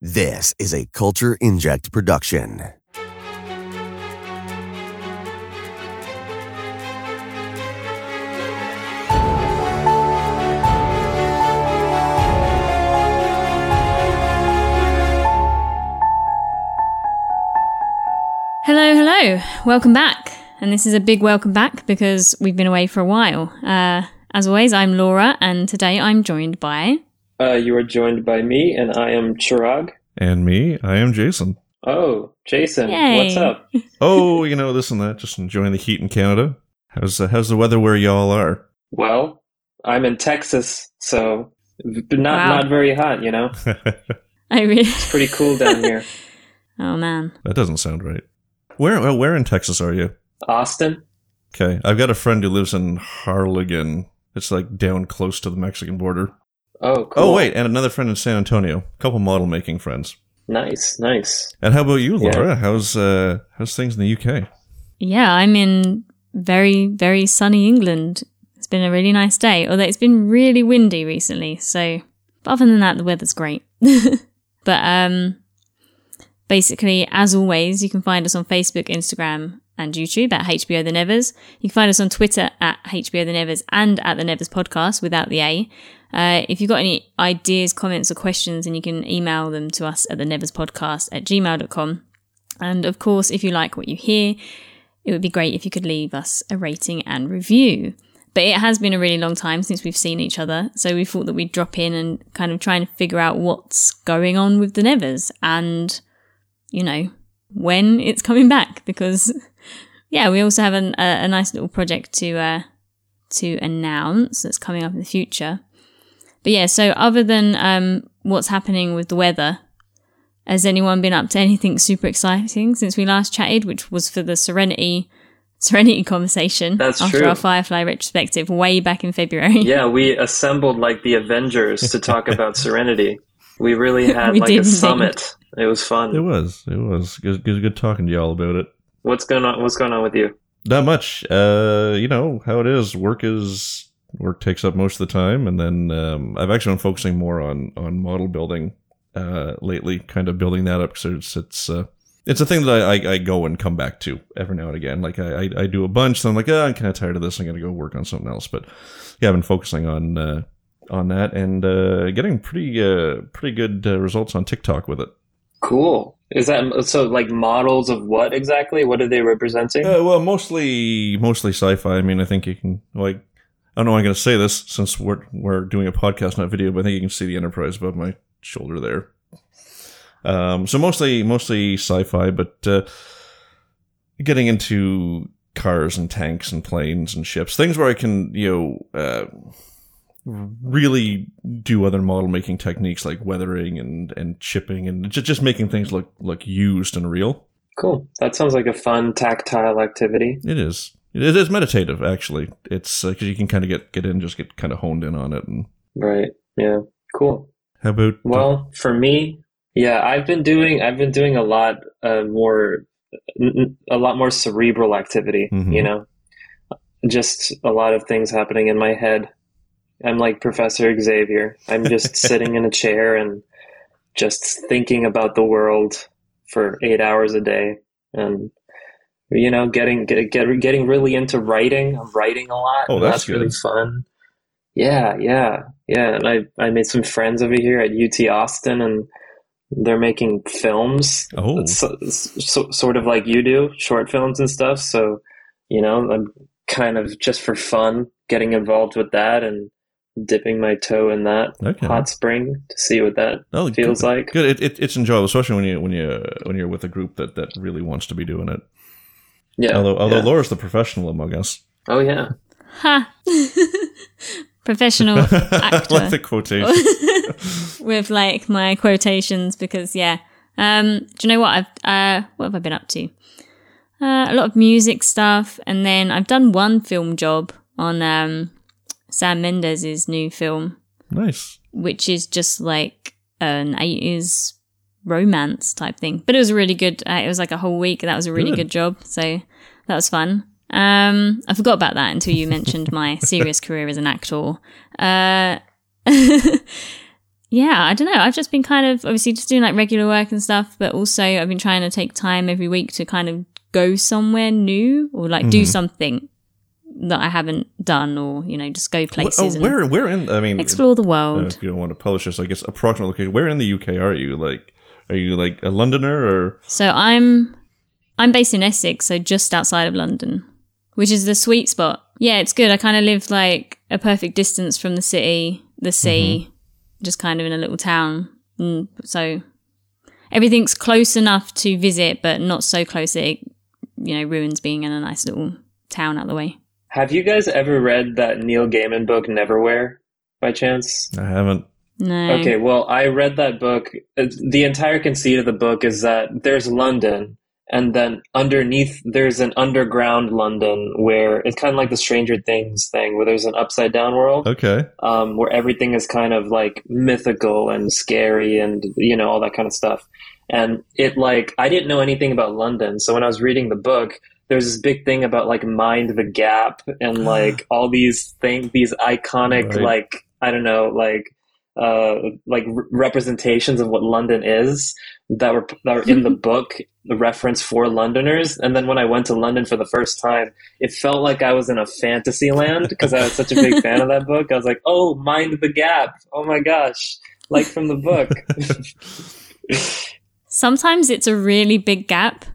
This is a Culture Inject production. Hello. Welcome back. And this is a big welcome back because we've been away for a while. As always, I'm Laura, and today I'm joined by... you are joined by me, and I am Chirag. And me, I am Jason. Oh, Jason, yay. What's up? Oh, you know, this and that, just enjoying the heat in Canada. How's the weather where y'all are? Well, I'm in Texas, so not very hot, you know? I really... It's pretty cool down here. Oh, man. That doesn't sound right. Where in Texas are you? Austin. Okay, I've got a friend who lives in Harlingen. It's like down close to the Mexican border. Oh, cool. Oh, wait, and another friend in San Antonio. A couple model-making friends. Nice. And how about you, Laura? Yeah. How's things in the UK? Yeah, I'm in very, very sunny England. It's been a really nice day, although it's been really windy recently. So, but other than that, the weather's great. But basically, as always, you can find us on Facebook, Instagram, and YouTube at HBO The Nevers. You can find us on Twitter at HBO The Nevers and at The Nevers Podcast without the A. If you've got any ideas, comments, or questions, then you can email them to us at theneverspodcast@gmail.com. And of course, if you like what you hear, it would be great if you could leave us a rating and review. But it has been a really long time since we've seen each other, so we thought that we'd drop in and kind of try and figure out what's going on with The Nevers and, you know, when it's coming back, because... Yeah, we also have a nice little project to announce that's coming up in the future. But yeah, so other than what's happening with the weather, has anyone been up to anything super exciting since we last chatted, which was for the Serenity conversation? That's after true. Our Firefly retrospective way back in February. Yeah, we assembled like the Avengers to talk about Serenity. We really had a summit. It was fun. It was. Good talking to y'all about it. What's going on with you? Not much. You know how it is. Work takes up most of the time, and then I've actually been focusing more on model building lately, kind of building that up because it's a thing that I go and come back to every now and again. Like I do a bunch, then I'm like, I'm kind of tired of this. I'm gonna go work on something else. But yeah, I've been focusing on that and getting pretty good results on TikTok with it. Cool. Is that so? Like models of what exactly? What are they representing? Well, mostly sci-fi. I mean, I think you can like I don't know. I'm going to say this since we're doing a podcast, not video, but I think you can see the Enterprise above my shoulder there. So mostly sci-fi, but getting into cars and tanks and planes and ships, things where I can really do other model making techniques like weathering and chipping and just making things look used and real. Cool. That sounds like a fun tactile activity. It is. It is meditative, actually. It's because you can kind of get kind of honed in on it. And... Right. Yeah. Cool. How about? Well, for me, yeah, I've been doing a lot more cerebral activity. Mm-hmm. You know, just a lot of things happening in my head. I'm like Professor Xavier. I'm just sitting in a chair and just thinking about the world for 8 hours a day, and you know, getting really into writing. I'm writing a lot. Oh, that's really fun. Yeah. And I made some friends over here at UT Austin, and they're making films. Oh, sort of like you do, short films and stuff. So, you know, I'm kind of just for fun getting involved with that and dipping my toe in that hot spring to see what that feels like. Good, it's enjoyable, especially when you're with a group that really wants to be doing it. Yeah. Although Laura's the professional among us. Oh yeah. Ha! Professional actor. Like the quotation. With like my quotations because yeah. Do you know what I've what have I been up to? A lot of music stuff, and then I've done one film job on Sam Mendes's new film. Nice. Which is just like an 80s romance type thing. But it was really good. It was like a whole week. That was a really good job. So that was fun. I forgot about that until you mentioned my serious career as an actor. yeah, I don't know. I've just been kind of obviously just doing like regular work and stuff, but also I've been trying to take time every week to kind of go somewhere new or like do something that I haven't done, or, you know, just go places. Where explore the world. You don't want to publish this, so I guess approximate location. Where in the UK are you? Like, are you like a Londoner or? So I'm based in Essex, so just outside of London, which is the sweet spot. Yeah, it's good. I kind of live like a perfect distance from the city, the sea, just kind of in a little town. And so everything's close enough to visit, but not so close that it, you know, ruins being in a nice little town out the way. Have you guys ever read that Neil Gaiman book, Neverwhere, by chance? I haven't. No. Okay, well, I read that book. The entire conceit of the book is that there's London, and then underneath there's an underground London where it's kind of like the Stranger Things thing, where there's an upside-down world. Okay. Where everything is kind of like mythical and scary and, you know, all that kind of stuff. And it, like, I didn't know anything about London, so when I was reading the book, there's this big thing about like Mind the Gap and like all these things, these iconic, like, I don't know, like representations of what London is that were in the book, the reference for Londoners. And then when I went to London for the first time, it felt like I was in a fantasy land because I was such a big fan of that book. I was like, oh, Mind the Gap. Oh my gosh. Like from the book. Sometimes it's a really big gap.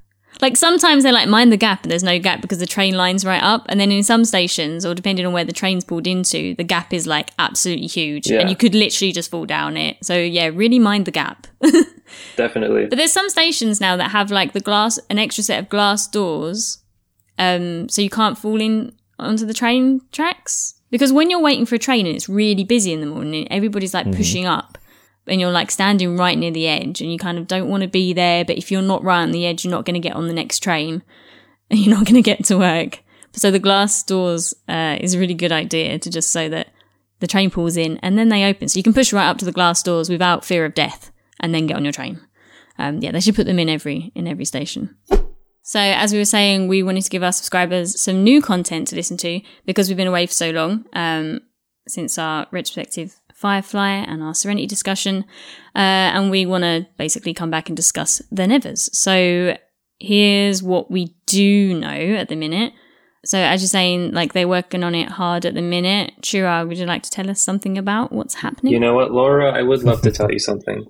Like, sometimes they're like, mind the gap, and there's no gap because the train line's right up. And then in some stations, or depending on where the train's pulled into, the gap is, like, absolutely huge. Yeah. And you could literally just fall down it. So, yeah, really mind the gap. Definitely. But there's some stations now that have, like, the glass, an extra set of glass doors. So you can't fall in onto the train tracks. Because when you're waiting for a train and it's really busy in the morning, everybody's, like, pushing up. And you're like standing right near the edge and you kind of don't want to be there. But if you're not right on the edge, you're not going to get on the next train and you're not going to get to work. So the glass doors is a really good idea to just so that the train pulls in and then they open. So you can push right up to the glass doors without fear of death and then get on your train. Yeah, they should put them in every station. So as we were saying, we wanted to give our subscribers some new content to listen to because we've been away for so long since our retrospective Firefly and our Serenity discussion, and we want to basically come back and discuss The Nevers. So here's what we do know at the minute. So as you're saying, like, they're working on it hard at the minute. Chirag, would you like to tell us something about what's happening? You know what, Laura, I would love to tell you something.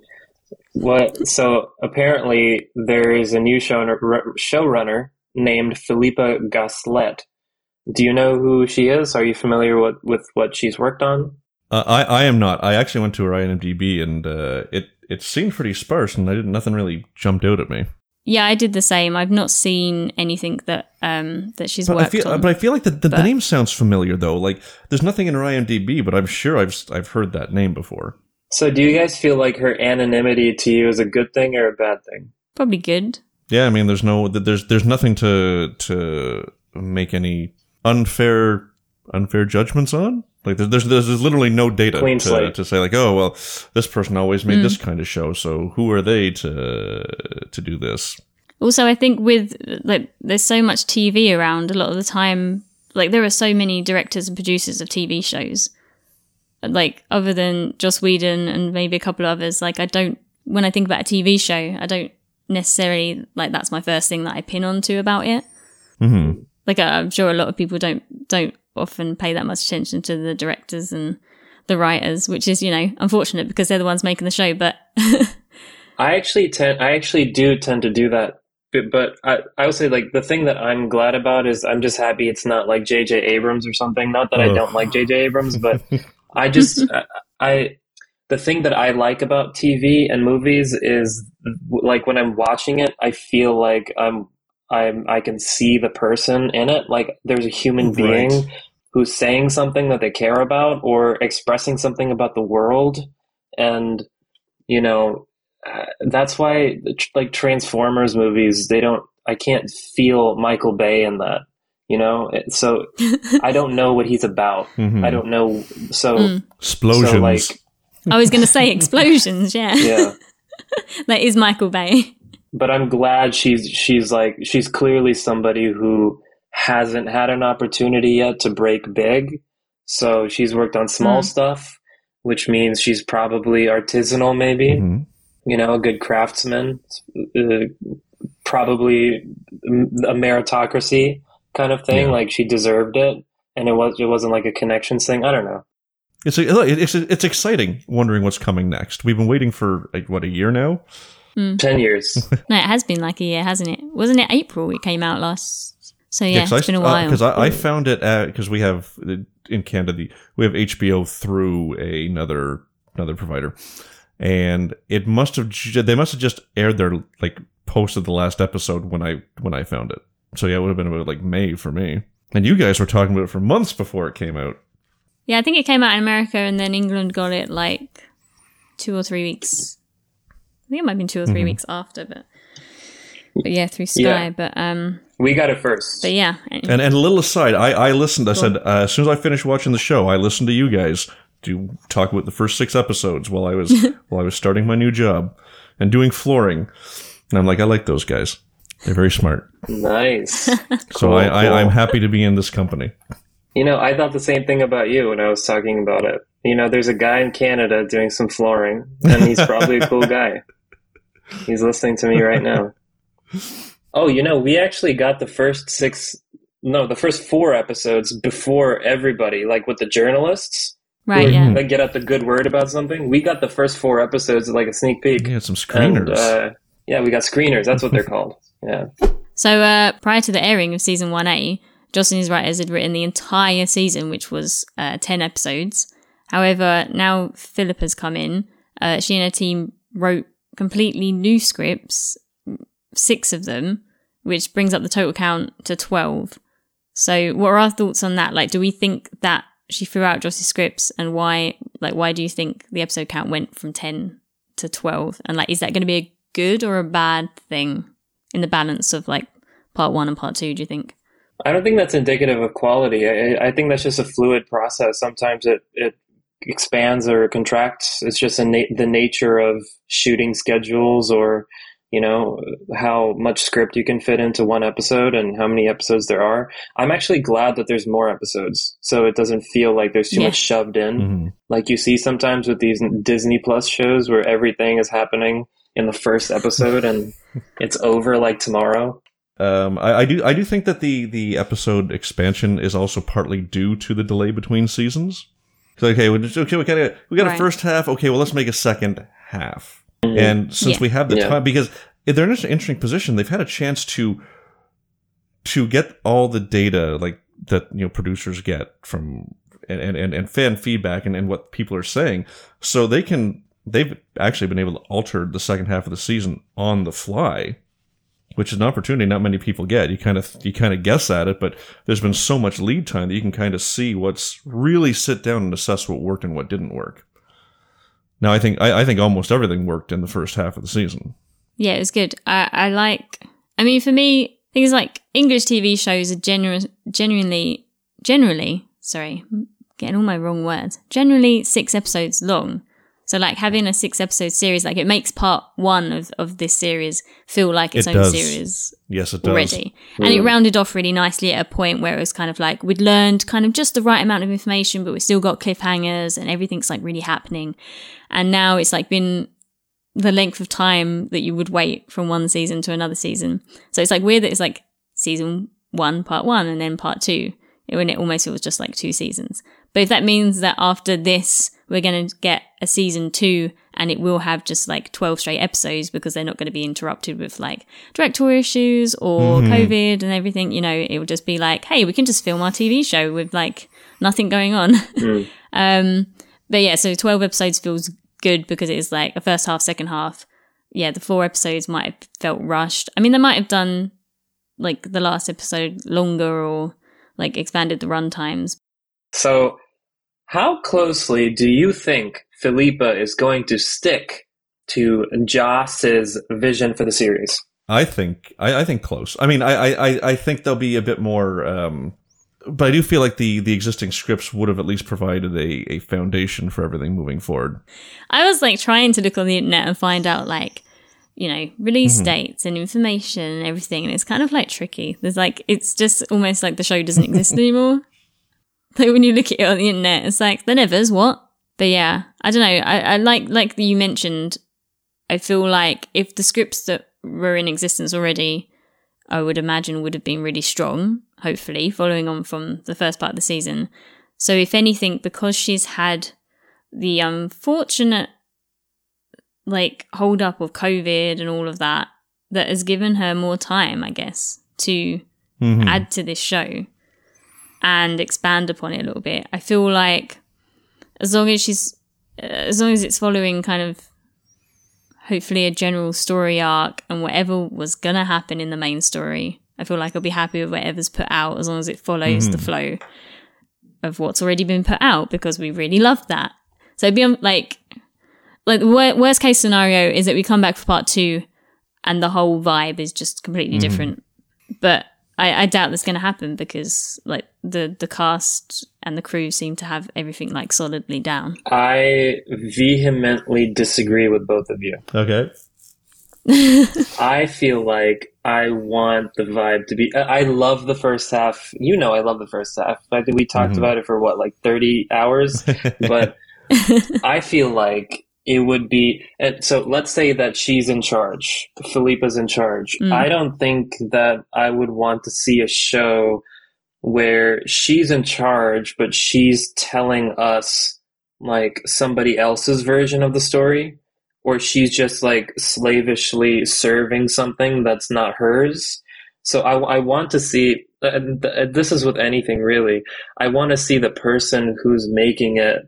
So apparently there is a new showrunner named Philippa Goslett. Do you know who she is? Are you familiar with what she's worked on? I am not. I actually went to her IMDb and it seemed pretty sparse, and nothing really jumped out at me. Yeah, I did the same. I've not seen anything that she's worked on. But I feel like the name sounds familiar, though. Like, there's nothing in her IMDb, but I'm sure I've heard that name before. So, do you guys feel like her anonymity to you is a good thing or a bad thing? Probably good. Yeah, I mean, there's nothing to make any unfair judgments on. Like, there's literally no data to say, like, oh, well, this person always made this kind of show, so who are they to do this? Also, I think with, like, there's so much TV around a lot of the time, like, there are so many directors and producers of TV shows. Like, other than Joss Whedon and maybe a couple of others, like, when I think about a TV show, I don't necessarily, like, that's my first thing that I pin onto about it. Mm-hmm. Like, I'm sure a lot of people don't often pay that much attention to the directors and the writers, which is, you know, unfortunate because they're the ones making the show. But I actually do tend to do that. But I would say, like, the thing that I'm glad about is I'm just happy it's not like JJ Abrams or something. Not that I don't like JJ Abrams, but I just the thing that I like about TV and movies is, like, when I'm watching it, I feel like I can see the person in it. Like, there's a human being who's saying something that they care about or expressing something about the world. And, you know, that's why, like, Transformers movies, I can't feel Michael Bay in that, you know? So I don't know what he's about. Mm-hmm. I don't know. So explosions. So, like, I was going to say explosions. Yeah. Yeah. That is Michael Bay. But I'm glad she's clearly somebody who hasn't had an opportunity yet to break big. So she's worked on small stuff, which means she's probably artisanal, maybe, you know, a good craftsman, probably a meritocracy kind of thing. Yeah. Like she deserved it. And it wasn't like a connections thing. I don't know. It's exciting wondering what's coming next. We've been waiting for, like, what, a year now? 10 years. No, it has been like a year, hasn't it? Wasn't it April it came out last? So yeah, it's been a while. Because I found it because we have, in Canada, we have HBO through another provider. And it must have, they must have just aired their, like, post of the last episode when I found it. So yeah, it would have been about, like, May for me. And you guys were talking about it for months before it came out. Yeah, I think it came out in America, and then England got it like 2 or 3 weeks. I think it might have been 2 or 3 weeks after, but yeah, through Sky. Yeah. But we got it first. But yeah, and a little aside, I listened. Cool. I said as soon as I finished watching the show, I listened to you guys do talk about the first 6 episodes while I was starting my new job and doing flooring. And I'm like, I like those guys. They're very smart. Nice. So cool. I'm happy to be in this company. You know, I thought the same thing about you when I was talking about it. You know, there's a guy in Canada doing some flooring, and he's probably a cool guy. He's listening to me right now. Oh, you know, we actually got the first 4 episodes before everybody, like with the journalists. Right, yeah. Like get out the good word about something. We got the first 4 episodes like a sneak peek. Yeah, some screeners. And, yeah, we got screeners. That's what they're called. Yeah. So prior to the airing of season 1A, Jocelyn is right, as had written the entire season, which was 10 episodes. However, now Philippa's come in. She and her team wrote completely new scripts, 6 of them, which brings up the total count to 12. So what are our thoughts on that? Like, do we think that she threw out Jocelyn's scripts, and why? Like, why do you think the episode count went from 10 to 12? And like, is that going to be a good or a bad thing in the balance of like part 1 and part 2, do you think? I don't think that's indicative of quality. I think that's just a fluid process. Sometimes it expands or contracts. It's just the nature of shooting schedules, or, you know, how much script you can fit into one episode and how many episodes there are. I'm actually glad that there's more episodes, so it doesn't feel like there's too much shoved in. Like you see sometimes with these Disney Plus shows where everything is happening in the first episode and it's over like tomorrow. I do think that the episode expansion is also partly due to the delay between seasons. So, okay, we got a first half. Okay, well, let's make a second half. And since we have the time, because they're in an interesting position, they've had a chance to get all the data like that, you know, producers get from and fan feedback and what people are saying, so they've actually been able to alter the second half of the season on the fly, which is an opportunity not many people get. You kind of guess at it, but there's been so much lead time that you can kind of see what's really sit down and assess what worked and what didn't work. Now, I think almost everything worked in the first half of the season. Yeah, it was good. For me, things like English TV shows are generally 6 episodes long. So, like, having a 6-episode series, like, it makes part 1 of this series feel like its own series. Yes, it does. Already. Yeah. And it rounded off really nicely at a point where it was kind of like, we'd learned kind of just the right amount of information, but we still got cliffhangers and everything's, like, really happening. And now it's, like, been the length of time that you would wait from one season to another season. So it's, like, weird that it's, like, season 1, part 1, and then part 2, when it almost feels just like 2 seasons. But if that means that after this, we're going to get a season 2 and it will have just like 12 straight episodes because they're not going to be interrupted with like directorial issues or COVID and everything, you know, it will just be like, hey, we can just film our TV show with like nothing going on. But yeah, so 12 episodes feels good because it is like a first half, second half. Yeah, the 4 episodes might have felt rushed. I mean, they might have done like the last episode longer or like expanded the run times. So how closely do you think Philippa is going to stick to Joss's vision for the series? I think close. I mean, I think there'll be a bit more, but I do feel like the existing scripts would have at least provided a foundation for everything moving forward. I was like trying to look on the internet and find out like, you know, release dates and information and everything, and it's kind of like tricky. There's like, it's just almost like the show doesn't exist anymore. Like when you look at it on the internet, it's like, The Nevers, what? But yeah, I don't know. I like you mentioned, I feel like if the scripts that were in existence already, I would imagine would have been really strong, hopefully, following on from the first part of the season. So if anything, because she's had the unfortunate hold up of COVID and all of that, that has given her more time, I guess, to add to this show and expand upon it a little bit. I feel like as long as it's following kind of hopefully a general story arc and whatever was going to happen in the main story, I feel like I'll be happy with whatever's put out as long as it follows the flow of what's already been put out, because we really loved that. So it'd be like the worst case scenario is that we come back for part two and the whole vibe is just completely different. But I doubt that's going to happen, because the cast and the crew seem to have everything solidly down. I vehemently disagree with both of you. Okay. I feel like I want the vibe to be... I love the first half. You know I love the first half. I think we talked about it for, 30 hours? But I feel like it would be... So let's say that she's in charge. Philippa's in charge. I don't think that I would want to see a show where she's in charge, but she's telling us, somebody else's version of the story, or she's just, slavishly serving something that's not hers. So I want to see, and this is with anything, really, I want to see the person who's making it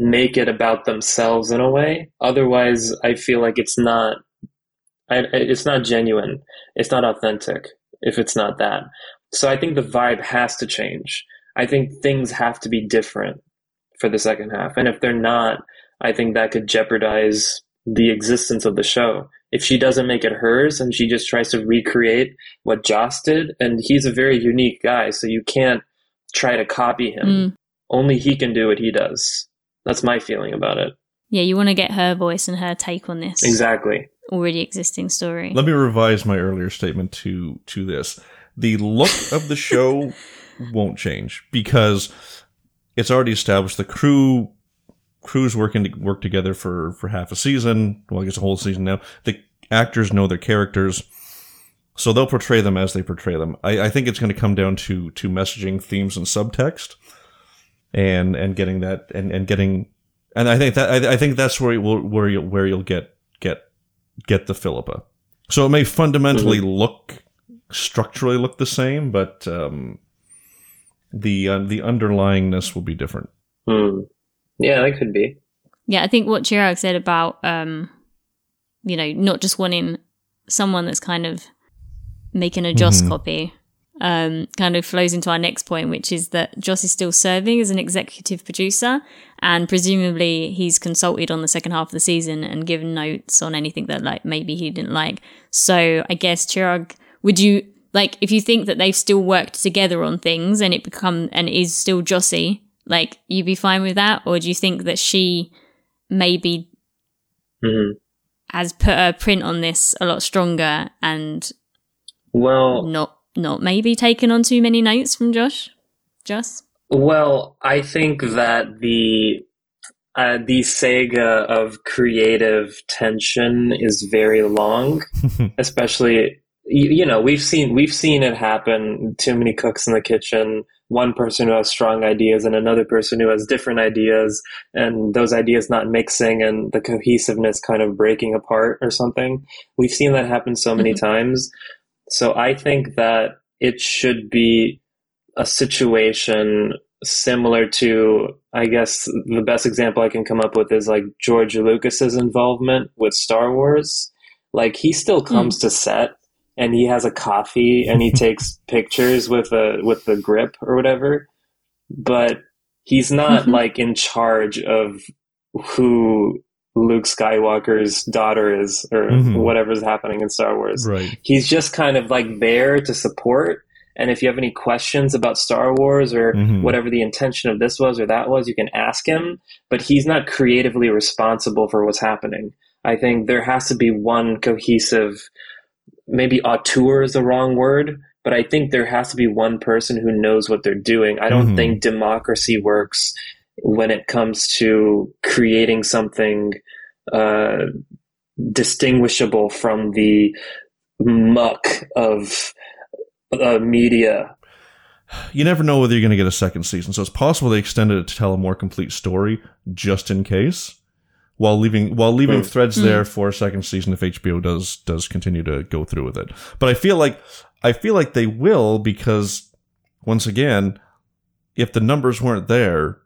make it about themselves in a way. Otherwise, I feel like it's not genuine. It's not authentic if it's not that. So I think the vibe has to change. I think things have to be different for the second half. And if they're not, I think that could jeopardize the existence of the show. If she doesn't make it hers and she just tries to recreate what Joss did, and he's a very unique guy, so you can't try to copy him. Only he can do what he does. That's my feeling about it. Yeah, you want to get her voice and her take on this. Exactly. Already existing story. Let me revise my earlier statement to this. The look of the show won't change, because it's already established the crews work together for half a season. Well, I guess a whole season now. The actors know their characters, so they'll portray them as they portray them. I think it's going to come down to messaging, themes, and subtext, and getting that and getting. And I think that I think that's where you'll get the Philippa. So it may fundamentally structurally look the same, but the underlyingness will be different. Yeah, that could be. Yeah, I think what Chirag said about not just wanting someone that's kind of making a Joss copy kind of flows into our next point, which is that Joss is still serving as an executive producer, and presumably he's consulted on the second half of the season and given notes on anything that maybe he didn't like. So I guess Chirag, would you, if you think that they've still worked together on things and it is still Jossie, you'd be fine with that? Or do you think that she maybe has put her print on this a lot stronger and not maybe taken on too many notes from Joss? Well, I think that the saga of creative tension is very long, especially... We've seen it happen. Too many cooks in the kitchen. One person who has strong ideas and another person who has different ideas, and those ideas not mixing and the cohesiveness kind of breaking apart or something. We've seen that happen so many times. So I think that it should be a situation similar to, I guess the best example I can come up with is George Lucas's involvement with Star Wars. He still comes to set. And he has a coffee and he takes pictures with the grip or whatever, but he's not in charge of who Luke Skywalker's daughter is or whatever's happening in Star Wars. Right. He's just kind of there to support. And if you have any questions about Star Wars or whatever the intention of this was or that was, you can ask him, but he's not creatively responsible for what's happening. I think there has to be one cohesive, maybe auteur is the wrong word, but I think there has to be one person who knows what they're doing. I don't think democracy works when it comes to creating something distinguishable from the muck of media. You never know whether you're going to get a second season, so it's possible they extended it to tell a more complete story just in case, while leaving threads there for a second season if HBO does continue to go through with it. But I feel like they will, because once again, if the numbers weren't there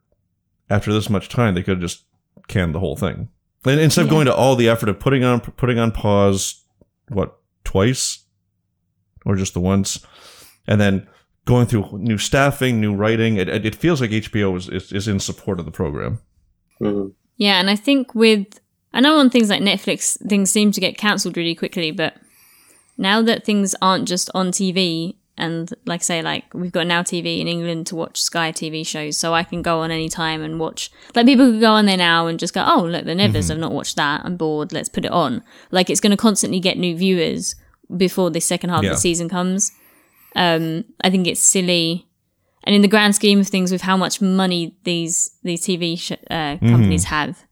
after this much time, they could have just canned the whole thing. And instead of going to all the effort of putting on pause, twice or just the once, and then going through new staffing, new writing. It feels like HBO is in support of the program. Mm-hmm. Yeah, and I think I know on things like Netflix, things seem to get cancelled really quickly, but now that things aren't just on TV, and like I say, like we've got Now TV in England to watch Sky TV shows, so I can go on any time and watch. Like people could go on there now and just go, oh, look, The Nevers, I've not watched that, I'm bored, let's put it on. Like it's going to constantly get new viewers before the second half of the season comes. I think it's silly, and in the grand scheme of things, with how much money these TV companies have,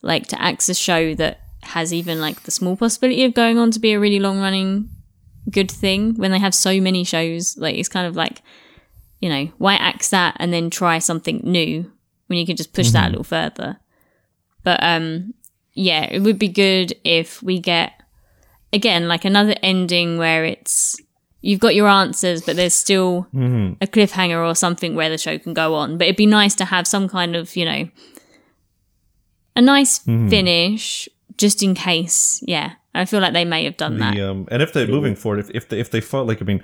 like to axe a show that has even like the small possibility of going on to be a really long running good thing when they have so many shows, like it's kind of like, you know, why axe that and then try something new when you can just push that a little further. But yeah, it would be good if we get again like another ending where it's. You've got your answers, but there's still a cliffhanger or something where the show can go on. But it'd be nice to have some kind of, you know, a nice finish just in case. Yeah. I feel like they may have done that. And if they're moving forward, if they follow, like, I mean,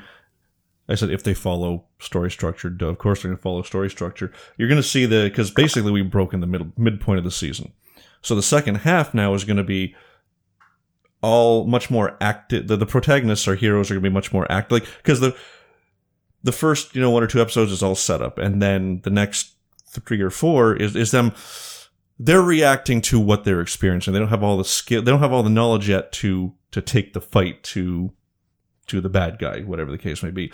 I said if they follow story structure, of course they're going to follow story structure. You're going to see because basically we broke in the midpoint of the season. So the second half now is going to be all much more active. The protagonists, our heroes, are going to be much more active. Like, because the first, you know, one or two episodes is all set up, and then the next three or four is them. They're reacting to what they're experiencing. They don't have all the skill. They don't have all the knowledge yet to take the fight to the bad guy, whatever the case may be.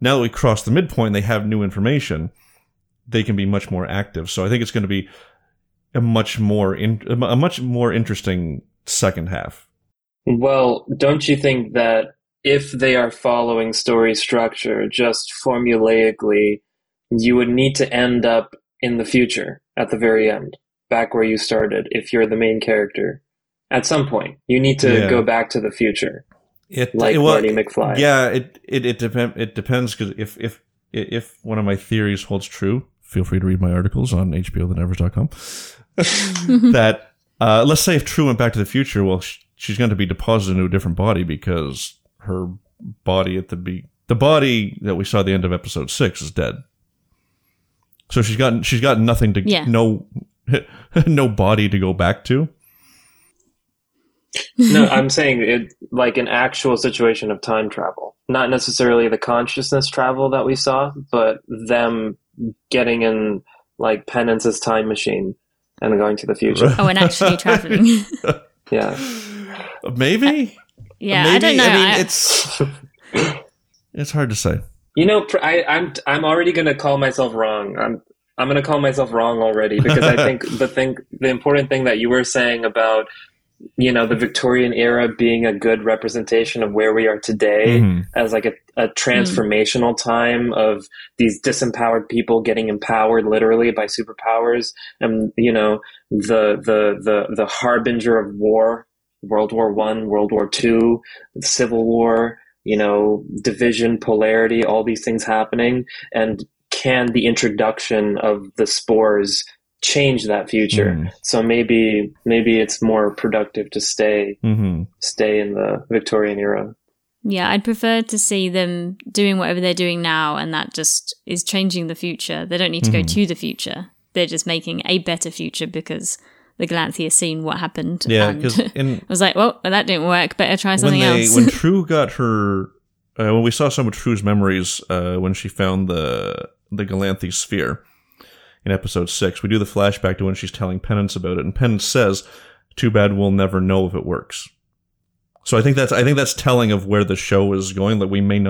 Now that we cross the midpoint, they have new information. They can be much more active. So I think it's going to be a much more interesting second half. Well, don't you think that if they are following story structure just formulaically, you would need to end up in the future at the very end, back where you started, if you're the main character? At some point, you need to go back to the future, Marty McFly. Yeah, it depends, because if one of my theories holds true, feel free to read my articles on hbothenevers.com, that let's say if True went back to the future, well... she's going to be deposited into a different body, because her body at the body that we saw at the end of episode 6 is dead. So she's got nothing to no body to go back to. No, I'm saying it like an actual situation of time travel, not necessarily the consciousness travel that we saw, but them getting in like Penance's time machine and going to the future. Oh, and actually traveling. Yeah. Maybe? Yeah, maybe. I don't know. I mean, it's hard to say. You know, I'm already going to call myself wrong. I'm going to call myself wrong already, because I think the important thing that you were saying about, you know, the Victorian era being a good representation of where we are today as like a transformational time of these disempowered people getting empowered literally by superpowers, and, you know, the harbinger of war, World War I, World War II, Civil War, you know, division, polarity, all these things happening. And can the introduction of the spores change that future? So maybe it's more productive to stay in the Victorian era. Yeah, I'd prefer to see them doing whatever they're doing now, and that just is changing the future. They don't need to go to the future. They're just making a better future because the Galanthi has seen what happened. Yeah, because I was like, well, that didn't work. Better try something else. When True got her, when we saw some of True's memories, when she found the Galanthi sphere in episode 6, we do the flashback to when she's telling Penance about it, and Penance says, "Too bad we'll never know if it works." So I think that's telling of where the show is going. That we may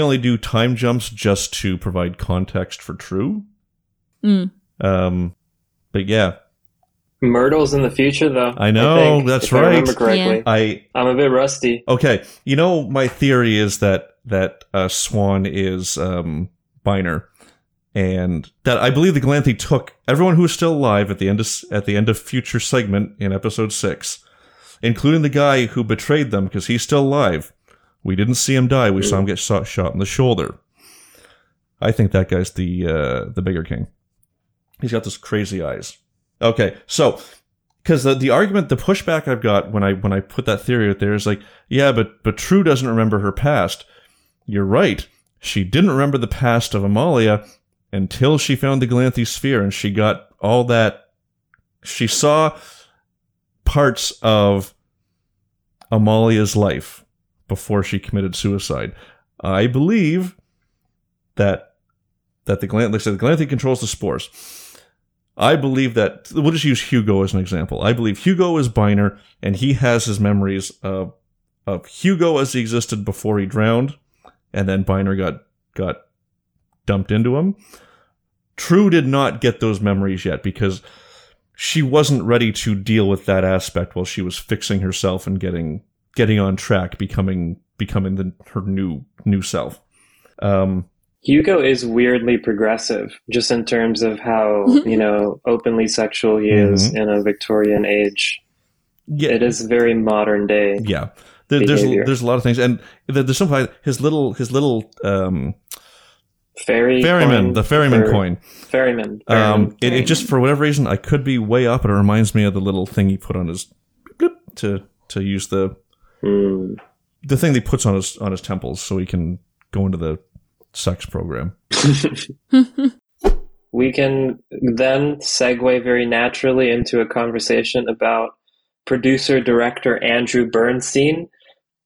only do time jumps just to provide context for True. But yeah. Myrtle's in the future, though. I know, that's right. I remember correctly. Yeah. I'm a bit rusty. Okay. You know, my theory is that Swan is Biner. And that I believe the Galanthi took everyone who was still alive at the end of future segment in episode 6, including the guy who betrayed them, because he's still alive. We didn't see him die. We saw him get shot in the shoulder. I think that guy's the bigger king. He's got those crazy eyes. Okay, so because the argument, the pushback I've got when I put that theory out there is like, yeah, but True doesn't remember her past. You're right. She didn't remember the past of Amalia until she found the Galanthi sphere, and she got all that. She saw parts of Amalia's life before she committed suicide. I believe that the Galanthi, like I said, the Galanthi controls the spores. I believe that, we'll just use Hugo as an example. I believe Hugo is Biner, and he has his memories of Hugo as he existed before he drowned, and then Biner got dumped into him. True did not get those memories yet, because she wasn't ready to deal with that aspect while she was fixing herself and getting on track, becoming her new self. Hugo is weirdly progressive, just in terms of how, openly sexual he is in a Victorian age. Yeah. It is very modern day. Yeah. There's a lot of things. And there's something, his little ferryman coin. Ferryman. It just, for whatever reason, I could be way up, and it reminds me of the little thing he put on his, to use the thing he puts on his temples so he can go into the sex program. We can then segue very naturally into a conversation about producer-director Andrew Bernstein,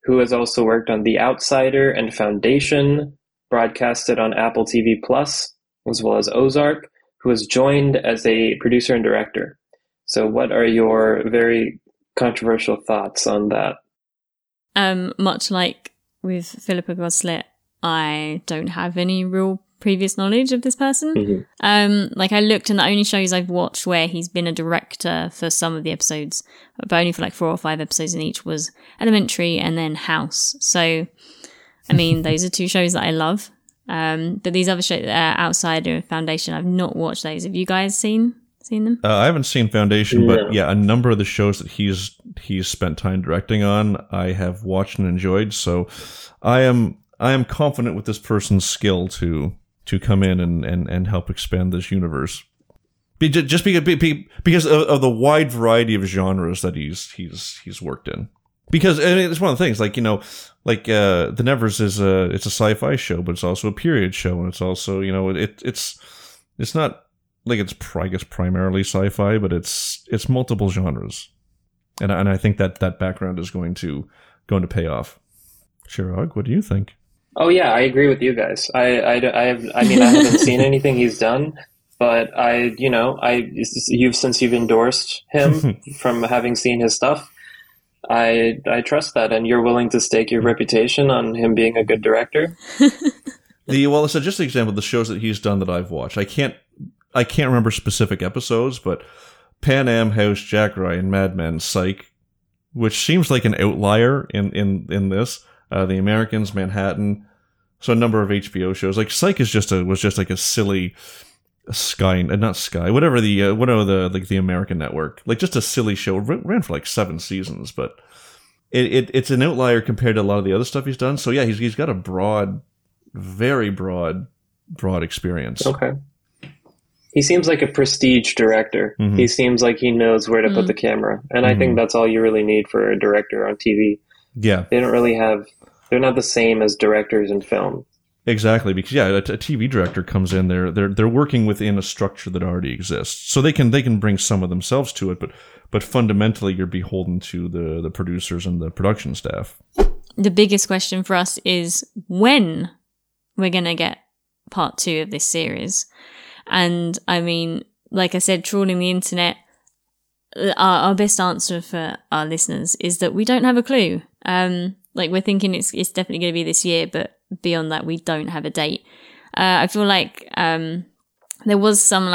who has also worked on The Outsider and Foundation, broadcasted on Apple TV Plus, as well as Ozark, who has joined as a producer and director. So what are your very controversial thoughts on that? Much like with Philippa Goslett, I don't have any real previous knowledge of this person. Mm-hmm. I looked, and the only shows I've watched where he's been a director for some of the episodes, but only for 4 or 5 episodes in each, was Elementary and then House. So, I mean, those are 2 shows that I love. But these other shows, Outsider and Foundation, I've not watched those. Have you guys seen them? I haven't seen Foundation, but yeah, a number of the shows that he's spent time directing on, I have watched and enjoyed. So, I am confident with this person's skill to come in and help expand this universe. Because of the wide variety of genres that he's worked in. Because, I mean, it's one of the things, The Nevers is it's a sci-fi show, but it's also a period show, and it's also, it's not like it's primarily sci-fi, but it's multiple genres. And I think that background is going to pay off. Chirag, what do you think? Oh, yeah, I agree with you guys. I haven't seen anything he's done, but since you've endorsed him from having seen his stuff, I trust that, and you're willing to stake your reputation on him being a good director. It's just an example of the shows that he's done that I've watched. I can't remember specific episodes, but Pan Am, House, Jack Ryan, Mad Men, Psych, which seems like an outlier in this. The Americans, Manhattan, so a number of HBO shows. Like Psych was just a silly Sky, not Sky, whatever the American network, like just a silly show. It ran for 7 seasons, but it's an outlier compared to a lot of the other stuff he's done. So yeah, he's got a broad, very broad experience. Okay, he seems like a prestige director. Mm-hmm. He seems like he knows where to put the camera, and I think that's all you really need for a director on TV. Yeah, they don't really have. They're not the same as directors in film. Exactly, because a TV director comes in. They're working within a structure that already exists, so they can bring some of themselves to it. But fundamentally, you're beholden to the producers and the production staff. The biggest question for us is when we're gonna get part 2 of this series. And I mean, like I said, trawling the internet, our best answer for our listeners is that we don't have a clue. We're thinking it's definitely going to be this year, but beyond that, we don't have a date. I feel like there was some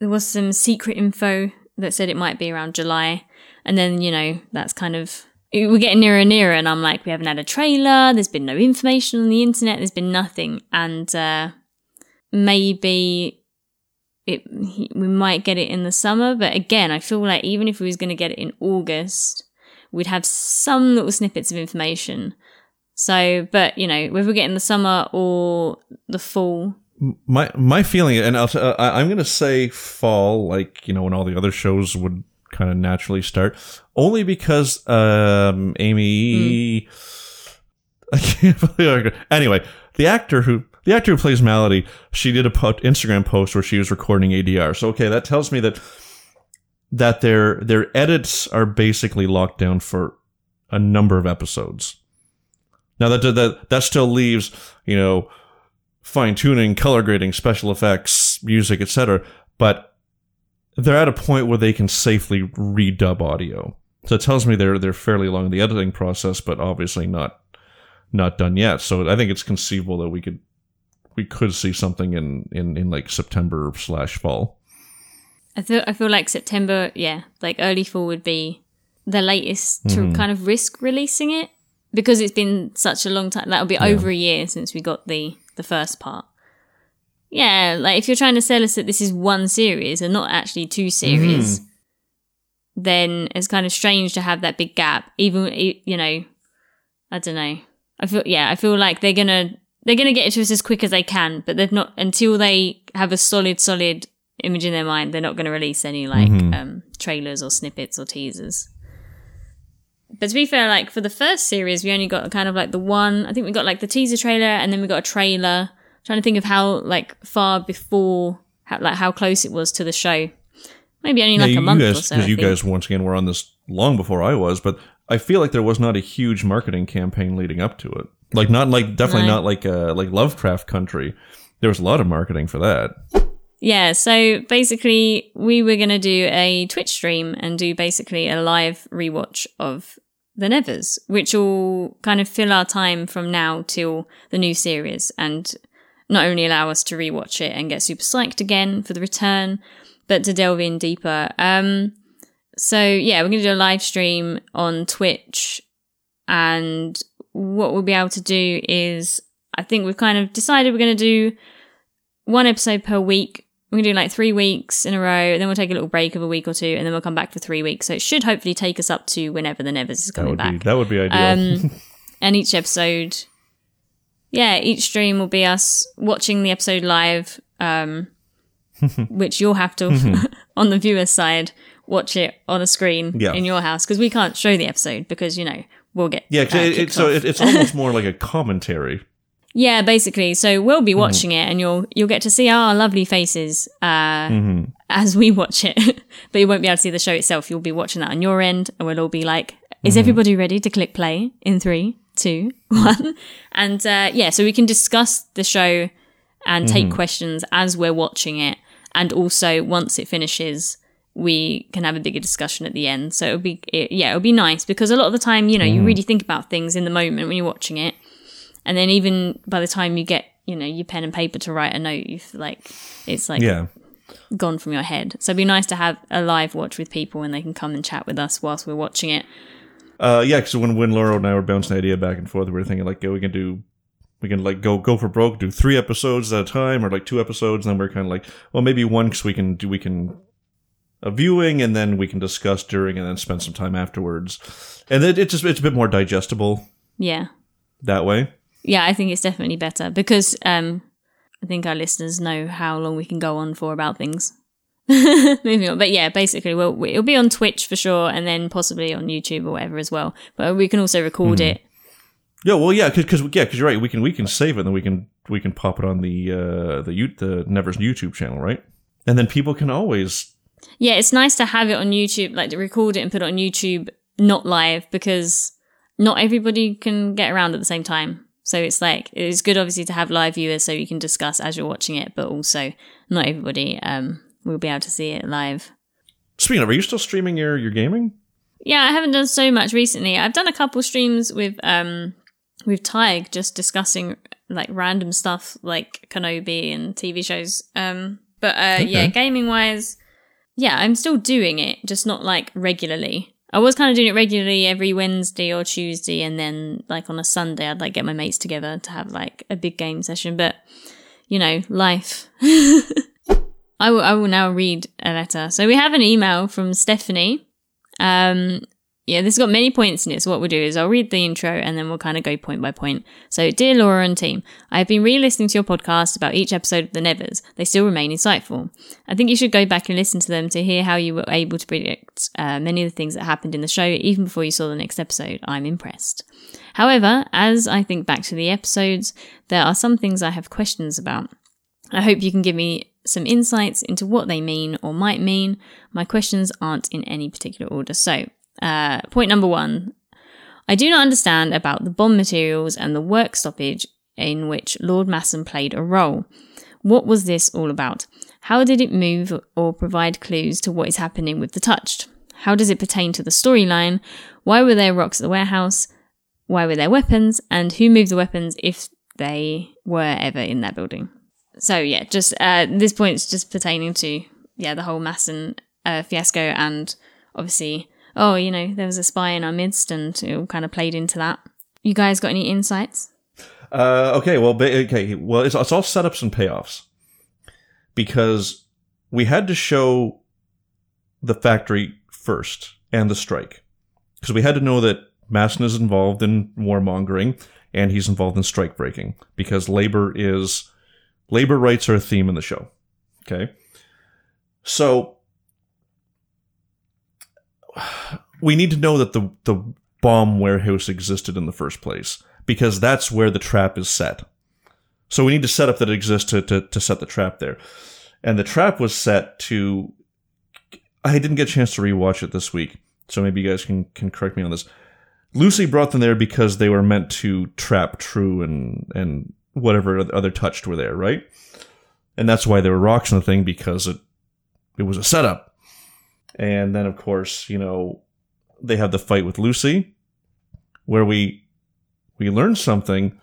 there was some secret info that said it might be around July. And then, you know, that's kind of, we're getting nearer and nearer. And I'm like, we haven't had a trailer. There's been no information on the internet. There's been nothing. And maybe we might get it in the summer. But again, I feel like even if we was going to get it in August, we'd have some little snippets of information. So, but, you know, whether we get in the summer or the fall. My feeling, and I'm going to say fall, like, you know, when all the other shows would kind of naturally start, only because Amy, I can't believe. Anyway, the actor who plays Malady, she did a Instagram post where she was recording ADR. So okay, that tells me that their edits are basically locked down for a number of episodes. Now that still leaves, you know, fine tuning, color grading, special effects, music, etc. But they're at a point where they can safely redub audio. So it tells me they're fairly along in the editing process, but obviously not done yet. So I think it's conceivable that we could see something in like September/fall. I feel like September, yeah, like early fall would be the latest to kind of risk releasing it, because it's been such a long time. That'll be over a year since we got the first part. Yeah, like if you're trying to sell us that this is one series and not actually two series, then it's kind of strange to have that big gap. Even, you know, I don't know. I feel like they're gonna get it to us as quick as they can, but they've not, until they have a solid image in their mind, they're not going to release any like trailers or snippets or teasers. But to be fair, like for the first series, we only got kind of like the one, I think we got like the teaser trailer and then we got a trailer. I'm trying to think of how like far before, how close it was to the show. Maybe only like a month or so. Because you guys once again were on this long before I was, but I feel like there was not a huge marketing campaign leading up to it. Like not like Lovecraft Country. There was a lot of marketing for that. Yeah, so basically we were going to do a Twitch stream and do basically a live rewatch of The Nevers, which will kind of fill our time from now till the new series and not only allow us to rewatch it and get super psyched again for the return, but to delve in deeper. So yeah, we're going to do a live stream on Twitch, and what we'll be able to do is, I think we've kind of decided we're going to do one episode per week. We're going to do like 3 weeks in a row, and then we'll take a little break of a week or two, and then we'll come back for 3 weeks. So it should hopefully take us up to whenever The Nevers is coming back. That would be ideal. And each episode, yeah, each stream will be us watching the episode live, which you'll have to, on the viewer's side, watch it on a screen in your house, because we can't show the episode because, you know, we'll get... Yeah, it's almost more like a commentary. Yeah, basically. So we'll be watching it, and you'll get to see our lovely faces as we watch it. But you won't be able to see the show itself. You'll be watching that on your end, and we'll all be like, is everybody ready to click play in 3, 2, 1? And yeah, so we can discuss the show and take questions as we're watching it. And also, once it finishes, we can have a bigger discussion at the end. So it'll be nice, because a lot of the time, you know, you really think about things in the moment when you're watching it. And then even by the time you get, you know, your pen and paper to write a note, you've like, it's like gone from your head. So it'd be nice to have a live watch with people, and they can come and chat with us whilst we're watching it. Yeah, because when Laura and I were bouncing the idea back and forth, we were thinking like, yeah, we can go for broke, do 3 episodes at a time, or like 2 episodes, and then we're kind of like, well, maybe one, because we can a viewing, and then we can discuss during, and then spend some time afterwards, and then it's a bit more digestible. Yeah, that way. Yeah, I think it's definitely better, because I think our listeners know how long we can go on for about things. Moving on. But yeah, basically, it'll be on Twitch for sure, and then possibly on YouTube or whatever as well. But we can also record it. Yeah, well, yeah, because you're right. We can save it, and then we can pop it on the Nevers YouTube channel, right? And then people can always... Yeah, it's nice to have it on YouTube, like to record it and put it on YouTube, not live, because not everybody can get around at the same time. So it's like, it's good obviously to have live viewers so you can discuss as you're watching it, but also not everybody will be able to see it live. Speaking of, are you still streaming your gaming? Yeah, I haven't done so much recently. I've done a couple streams with Taig, just discussing like random stuff like Kenobi and TV shows. But yeah, gaming wise, yeah, I'm still doing it, just not like regularly. I was kind of doing it regularly every Wednesday or Tuesday, and then like on a Sunday I'd like get my mates together to have like a big game session. But you know, life. I will now read a letter. So we have an email from Stephanie. Yeah, this has got many points in it, so what we'll do is I'll read the intro and then we'll kind of go point by point. So, dear Laura and team, I have been re-listening to your podcast about each episode of The Nevers. They still remain insightful. I think you should go back and listen to them to hear how you were able to predict many of the things that happened in the show even before you saw the next episode. I'm impressed. However, as I think back to the episodes, there are some things I have questions about. I hope you can give me some insights into what they mean or might mean. My questions aren't in any particular order, so... point number one, I do not understand about the bomb materials and the work stoppage in which Lord Massen played a role. What was this all about? How did it move or provide clues to what is happening with the touched? How does it pertain to the storyline? Why were there rocks at the warehouse? Why were there weapons? And who moved the weapons if they were ever in that building? So yeah, just this point's just pertaining to the whole Massen fiasco, and obviously... oh, you know, there was a spy in our midst, and it all kind of played into that. You guys got any insights? Okay, well, it's all setups and payoffs, because we had to show the factory first and the strike, because we had to know that Massen is involved in warmongering and he's involved in strike breaking, because labor rights are a theme in the show. Okay, so. We need to know that the bomb warehouse existed in the first place, because that's where the trap is set. So we need to set up that it exists to set the trap there. And the trap was set to... I didn't get a chance to rewatch it this week, so maybe you guys can correct me on this. Lucy brought them there because they were meant to trap True and whatever other touched were there, right? And that's why there were rocks in the thing, because it was a setup. And then, of course, you know, they have the fight with Lucy, where we learn something.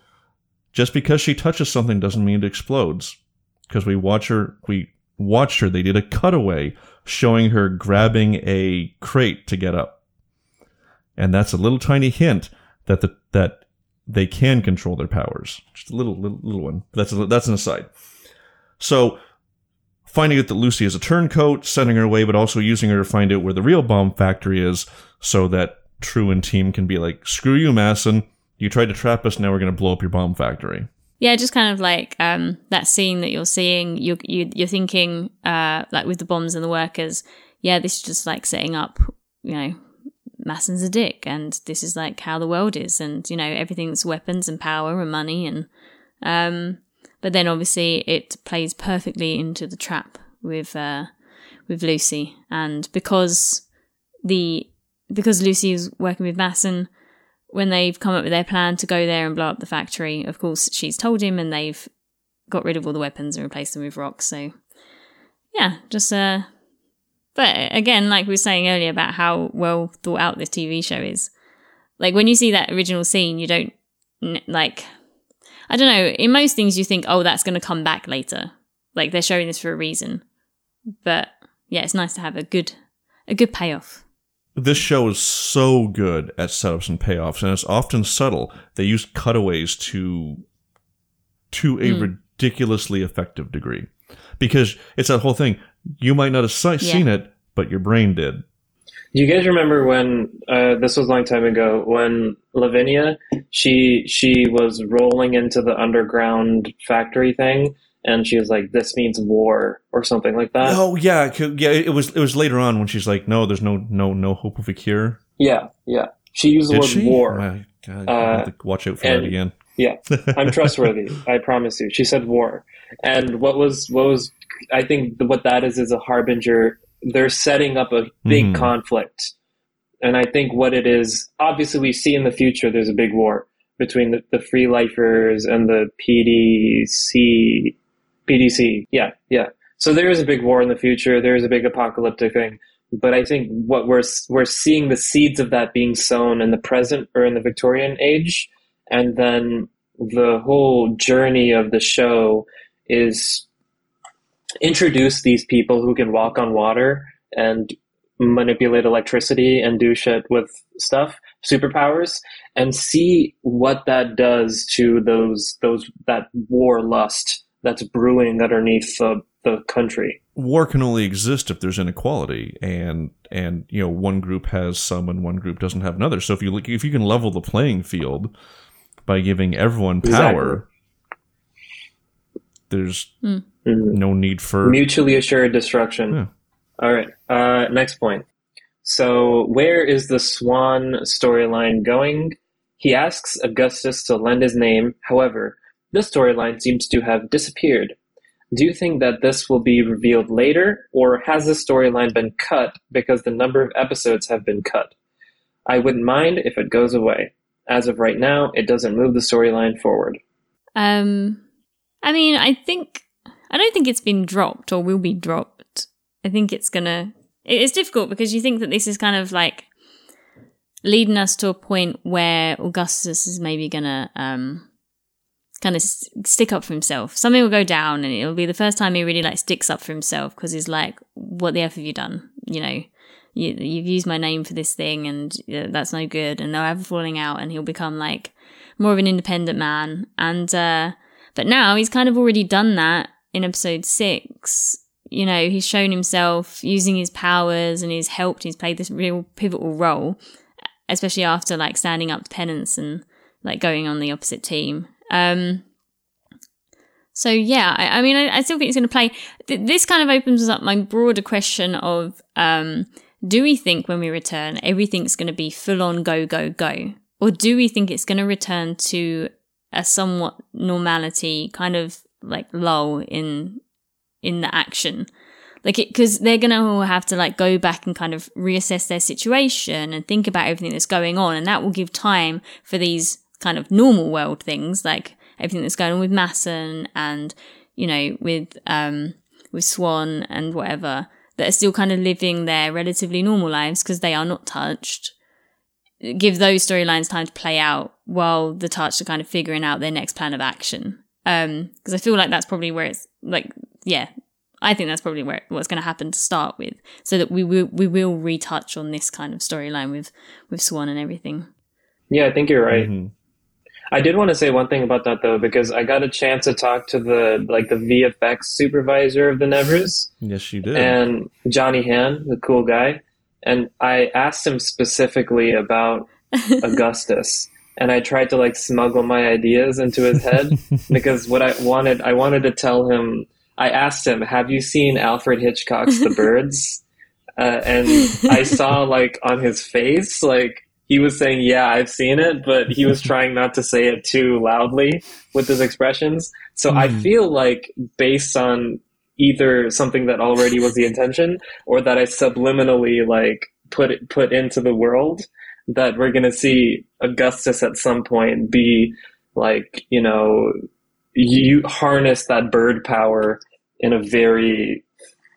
Just because she touches something doesn't mean it explodes, because we watched her. They did a cutaway showing her grabbing a crate to get up. And that's a little tiny hint that that they can control their powers. Just a little one. That's an aside. So... finding out that Lucy is a turncoat, sending her away, but also using her to find out where the real bomb factory is, so that True and team can be like, screw you, Massen, you tried to trap us, now we're going to blow up your bomb factory. Yeah, just kind of like that scene that you're seeing, you're thinking, like with the bombs and the workers, yeah, this is just like setting up, you know, Massen's a dick, and this is like how the world is, and, you know, everything's weapons and power and money and... but then obviously it plays perfectly into the trap with Lucy, and because Lucy is working with Massen, when they've come up with their plan to go there and blow up the factory, of course she's told him, and they've got rid of all the weapons and replaced them with rocks. So yeah, just but again, like we were saying earlier about how well thought out this TV show is, like when you see that original scene, you don't like... I don't know, in most things you think, oh, that's going to come back later. Like, they're showing this for a reason. But, yeah, it's nice to have a good payoff. This show is so good at setups and payoffs, and it's often subtle. They use cutaways to a ridiculously effective degree. Because it's that whole thing. You might not have seen it, but your brain did. Do you guys remember when, this was a long time ago, when Lavinia, she was rolling into the underground factory thing, and she was like, this means war, or something like that? Oh, yeah. Yeah, it was later on when she's like, no, there's no hope of a cure. Yeah, yeah. She used the word war. My God, I have to watch out for that again. Yeah, I'm trustworthy. I promise you. She said war. And what was I think what that is a harbinger... they're setting up a big conflict. And I think what it is, obviously we see in the future there's a big war between the free lifers and the PDC. Yeah. So there is a big war in the future. There is a big apocalyptic thing. But I think what we're seeing the seeds of that being sown in the present, or in the Victorian age. And then the whole journey of the show is introduce these people who can walk on water and manipulate electricity and do shit with stuff, superpowers, and see what that does to those that war lust that's brewing underneath the country. War can only exist if there's inequality, and you know, one group has some and one group doesn't have another. So if you can level the playing field by giving everyone power, exactly. There's no need for mutually assured destruction. Yeah. All right. Next point. So where is the Swan storyline going? He asks Augustus to lend his name. However, this storyline seems to have disappeared. Do you think that this will be revealed later, or has this storyline been cut because the number of episodes have been cut? I wouldn't mind if it goes away. As of right now, it doesn't move the storyline forward. I don't think it's been dropped or will be dropped. I think it's difficult because you think that this is kind of like leading us to a point where Augustus is maybe going to kind of stick up for himself. Something will go down and it'll be the first time he really like sticks up for himself, because he's like, what the F have you done? You know, you've used my name for this thing and that's no good. And they'll have a falling out and he'll become like more of an independent man. And, but now he's kind of already done that in episode 6. You know, he's shown himself using his powers and he's helped. He's played this real pivotal role, especially after like standing up to Penance and like going on the opposite team. So yeah, I still think it's going to play. This kind of opens up my broader question of, do we think when we return, everything's going to be full on go, go, go? Or do we think it's going to return to a somewhat normality, kind of like lull in the action? Like it, cause they're going to have to like go back and kind of reassess their situation and think about everything that's going on. And that will give time for these kind of normal world things, like everything that's going on with Massen and, you know, with Swan and whatever, that are still kind of living their relatively normal lives because they are not touched. Give those storylines time to play out while the touched are kind of figuring out their next plan of action. Because I feel like that's probably where it's like, yeah, I think that's probably what's going to happen to start with, so that we will retouch on this kind of storyline with Swan and everything. Yeah, I think you're right. Mm-hmm. I did want to say one thing about that though, because I got a chance to talk to the VFX supervisor of the Nevers. Yes, you did. And Johnny Han, the cool guy. And I asked him specifically about Augustus, and I tried to like smuggle my ideas into his head because what I wanted to tell him. I asked him, "Have you seen Alfred Hitchcock's The Birds?" And I saw like on his face, like, he was saying, yeah, I've seen it, but he was trying not to say it too loudly with his expressions. So I feel like based on either something that already was the intention or that I subliminally like put into the world, that we're going to see Augustus at some point be like, you know, you harness that bird power in a very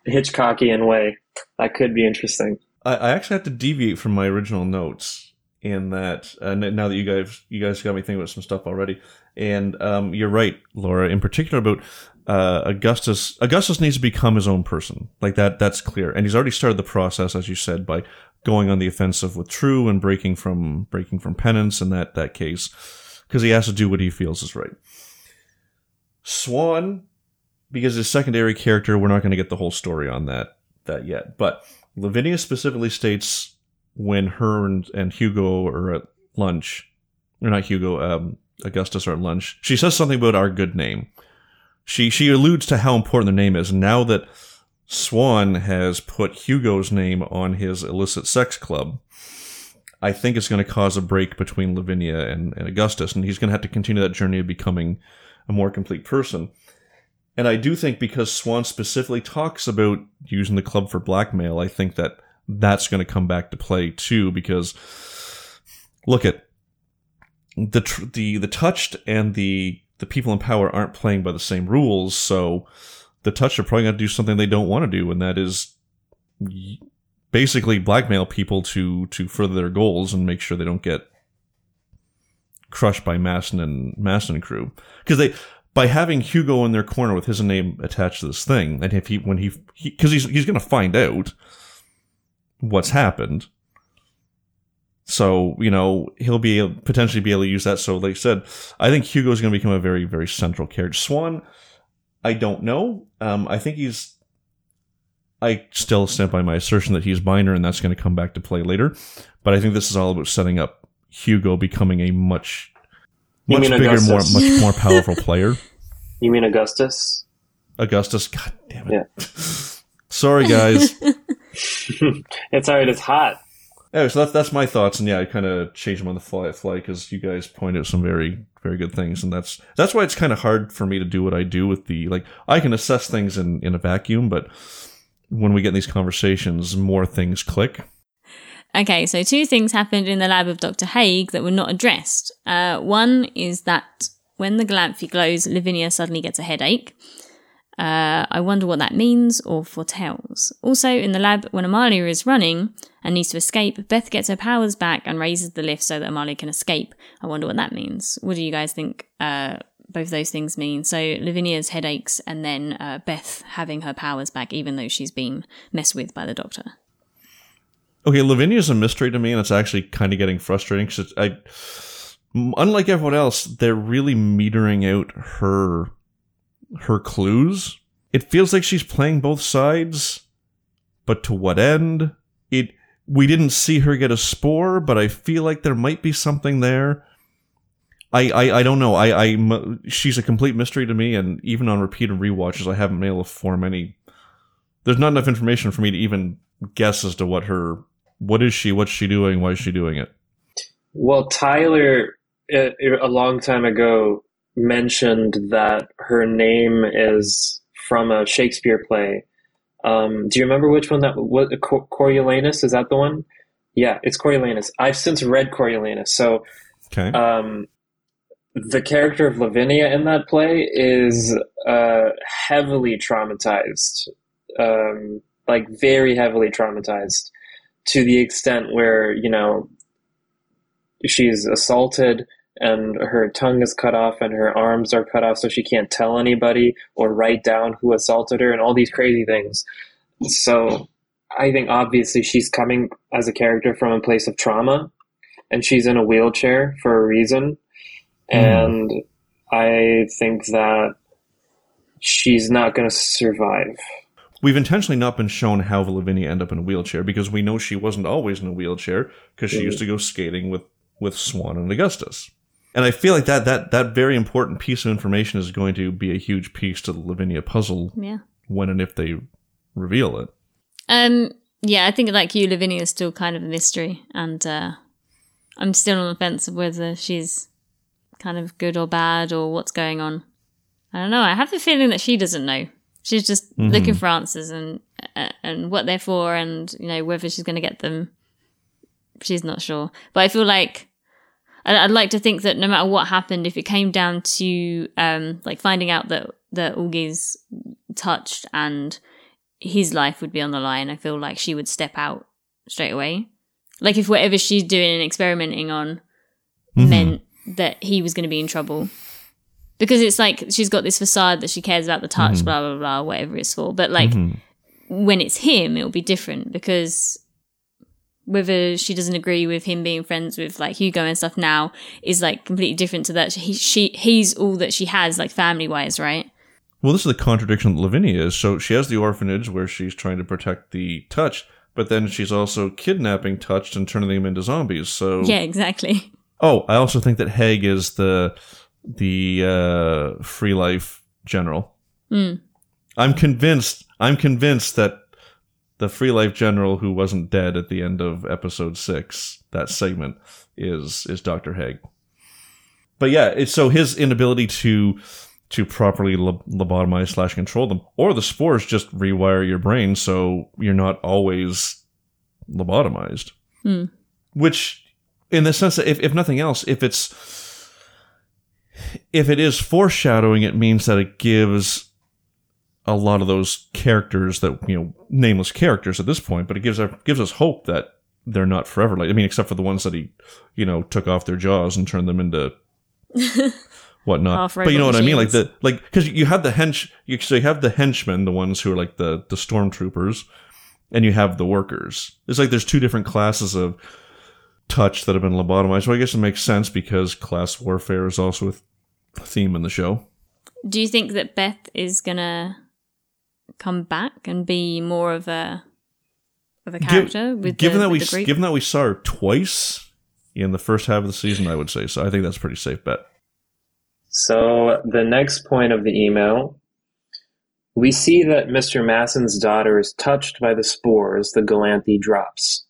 Hitchcockian way. That could be interesting. I actually have to deviate from my original notes. In that, now that you guys got me thinking about some stuff already, and you're right, Laura, in particular about Augustus. Augustus needs to become his own person, like that. That's clear, and he's already started the process, as you said, by going on the offensive with True and breaking from Penance in that case, because he has to do what he feels is right. Swan, because his secondary character, we're not going to get the whole story on that yet, but Lavinia specifically states, when her and Hugo are at lunch, or not Hugo, Augustus are at lunch, she says something about our good name. She alludes to how important their name is. Now that Swan has put Hugo's name on his illicit sex club, I think it's going to cause a break between Lavinia and Augustus, and he's going to have to continue that journey of becoming a more complete person. And I do think because Swan specifically talks about using the club for blackmail, I think that's going to come back to play too, because look at the touched and the people in power aren't playing by the same rules. So the touched are probably going to do something they don't want to do. And that is basically blackmail people to further their goals and make sure they don't get crushed by Massen and crew. Because by having Hugo in their corner with his name attached to this thing, and if he, when he, because he's going to find out what's happened. So, you know, he'll be able, potentially be able to use that. So, like I said, I think Hugo's going to become a very, very central character. Swan, I don't know. I think he's... I still stand by my assertion that he's minor, and that's going to come back to play later. But I think this is all about setting up Hugo becoming a much bigger, much more powerful player. You mean Augustus? Augustus, god damn it. Yeah. Sorry, guys. It's all right, it's hot. Anyway, so that's my thoughts, and yeah, I kind of changed them on the fly because you guys point out some very, very good things, and that's why it's kind of hard for me to do what I do with the, like, I can assess things in a vacuum, but when we get in these conversations, more things click. Okay, so two things happened in the lab of Dr. Haig that were not addressed. One is that when the Galanthi glows, Lavinia suddenly gets a headache. I wonder what that means or foretells. Also, in the lab, when Amalia is running and needs to escape, Beth gets her powers back and raises the lift so that Amalia can escape. I wonder what that means. What do you guys think both of those things mean? So Lavinia's headaches and then Beth having her powers back, even though she's been messed with by the doctor. Okay, Lavinia's a mystery to me, and it's actually kind of getting frustrating because unlike everyone else, they're really metering out her clues. It feels like she's playing both sides, but to what end? We didn't see her get a spore, but I feel like there might be something there. I don't know. She's a complete mystery to me, and even on repeated rewatches, I haven't been able to form any. There's not enough information for me to even guess as to what's she doing, why is she doing it. Well, Tyler, a long time ago, mentioned that her name is from a Shakespeare play. Do you remember which one that was? Coriolanus, is that the one? Yeah, it's Coriolanus. I've since read Coriolanus, so okay. The character of Lavinia in that play is heavily traumatized, like very heavily traumatized, to the extent where, you know, she's assaulted and her tongue is cut off and her arms are cut off so she can't tell anybody or write down who assaulted her and all these crazy things. So I think obviously she's coming as a character from a place of trauma, and she's in a wheelchair for a reason. And I think that she's not going to survive. We've intentionally not been shown how Lavinia ended up in a wheelchair because we know she wasn't always in a wheelchair because she used to go skating with Swan and Augustus. And I feel like that very important piece of information is going to be a huge piece to the Lavinia puzzle when and if they reveal it. Yeah, I think like you, Lavinia is still kind of a mystery, and I'm still on the fence of whether she's kind of good or bad or what's going on. I don't know. I have the feeling that she doesn't know. She's just looking for answers and what they're for, and, you know, whether she's going to get them. She's not sure. But I feel like I'd like to think that no matter what happened, if it came down to finding out that Augie's touched and his life would be on the line, I feel like she would step out straight away. Like if whatever she's doing and experimenting on meant that he was going to be in trouble. Because it's like she's got this facade that she cares about the touch, blah, blah, blah, whatever it's for. But like when it's him, it'll be different because... whether she doesn't agree with him being friends with like Hugo and stuff now is like completely different to that. He's all that she has, like family wise, right? Well, this is the contradiction that Lavinia is. So she has the orphanage where she's trying to protect the touch, but then she's also kidnapping touched and turning them into zombies. So yeah, exactly. Oh, I also think that Haig is the free life general. Mm. I'm convinced that the free life general who wasn't dead at the end of episode 6, that segment, is Dr. Haig. But yeah, it's so his inability to properly lobotomize / control them, or the spores just rewire your brain so you're not always lobotomized. Mm. Which, in the sense that if nothing else, if it is foreshadowing, it means that it gives a lot of those characters that, you know, nameless characters at this point, but it gives us hope that they're not forever. Like, I mean, except for the ones that he, you know, took off their jaws and turned them into whatnot. But you know what I mean? Like the because you have the henchmen, the ones who are like the stormtroopers, and you have the workers. It's like there's two different classes of touch that have been lobotomized. Well, I guess it makes sense because class warfare is also a theme in the show. Do you think that Beth is gonna come back and be more of a character given that we saw her twice in the first half of the season? I would say so. I think that's a pretty safe bet. So the next point of the email, we see that Mr. Massen's daughter is touched by the spores the Galanthi drops.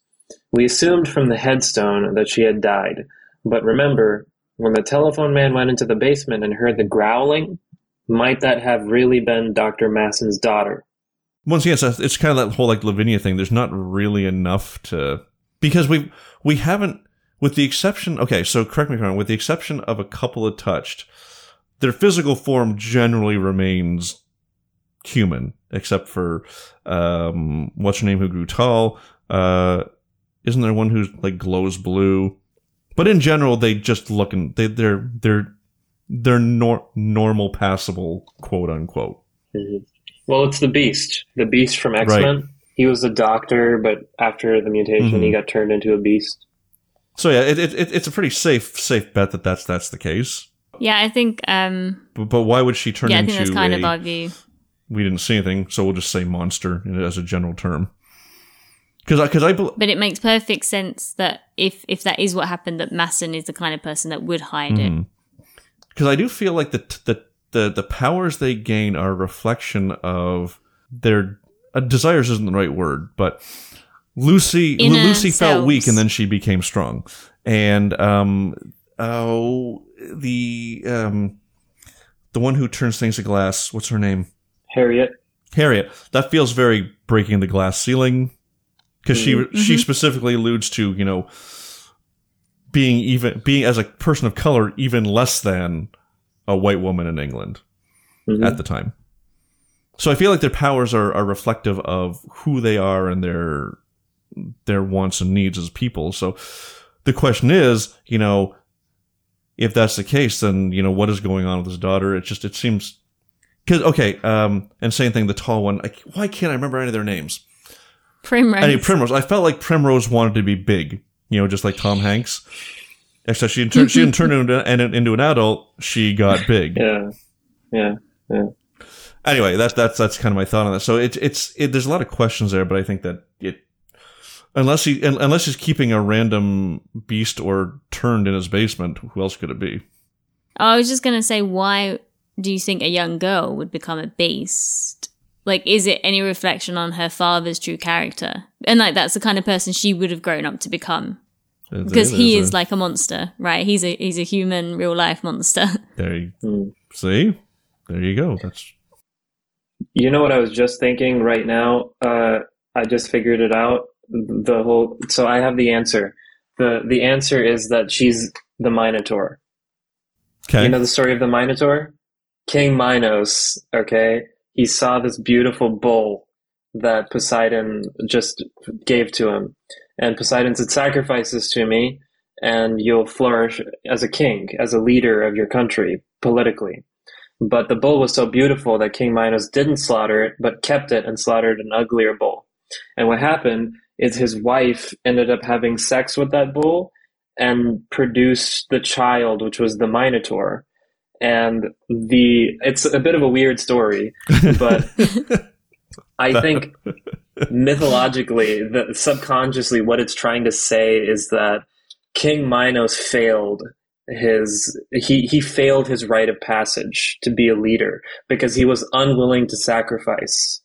We assumed from the headstone that she had died, but remember, when the telephone man went into the basement and heard the growling, might that have really been Dr. Massen's daughter? Once again, it's kind of that whole like Lavinia thing. There's not really enough to... Because we haven't, with the exception... Okay, so correct me if I'm wrong. With the exception of a couple of touched, their physical form generally remains human, except for what's-her-name who grew tall. Isn't there one who like glows blue? But in general, they just looking they're normal, passable, quote unquote. Mm-hmm. Well, it's the beast from X-Men. Right. He was a doctor, but after the mutation, he got turned into a beast. So yeah, it's a pretty safe bet that's the case. Yeah, I think. But why would she turn into? Yeah, I think that's kind of our view. We didn't see anything, so we'll just say monster as a general term. But it makes perfect sense that if that is what happened, that Massen is the kind of person that would hide it. Because I do feel like the powers they gain are a reflection of their desires. Isn't the right word, but Lucy felt weak and then she became strong. And the one who turns things to glass. What's her name? Harriet. That feels very breaking the glass ceiling. Because she specifically alludes to, you know, being as a person of color even less than a white woman in England at the time. So I feel like their powers are reflective of who they are and their wants and needs as people. So the question is, you know, if that's the case, then, you know, what is going on with his daughter? It seems... Because, okay, and same thing, the tall one. Why can't I remember any of their names? Primrose. I felt like Primrose wanted to be big, you know, just like Tom Hanks. Except she didn't turn into an adult. She got big. Yeah. Anyway, that's kind of my thought on that. So there's a lot of questions there, but I think that unless he's keeping a random beast or turned in his basement, who else could it be? I was just gonna say, why do you think a young girl would become a beast? Like, is it any reflection on her father's true character? And, like, that's the kind of person she would have grown up to become. Because he is like a monster, right? He's a human, real-life monster. See? There you go. That's... You know what I was just thinking right now? I just figured it out. So I have the answer. The answer is that she's the Minotaur. Okay. You know the story of the Minotaur? King Minos, okay? He saw this beautiful bull that Poseidon just gave to him. And Poseidon said, sacrifice this to me, and you'll flourish as a king, as a leader of your country, politically. But the bull was so beautiful that King Minos didn't slaughter it, but kept it and slaughtered an uglier bull. And what happened is his wife ended up having sex with that bull and produced the child, which was the Minotaur. And it's a bit of a weird story, but I think mythologically, subconsciously, what it's trying to say is that King Minos failed his rite of passage to be a leader because he was unwilling to sacrifice.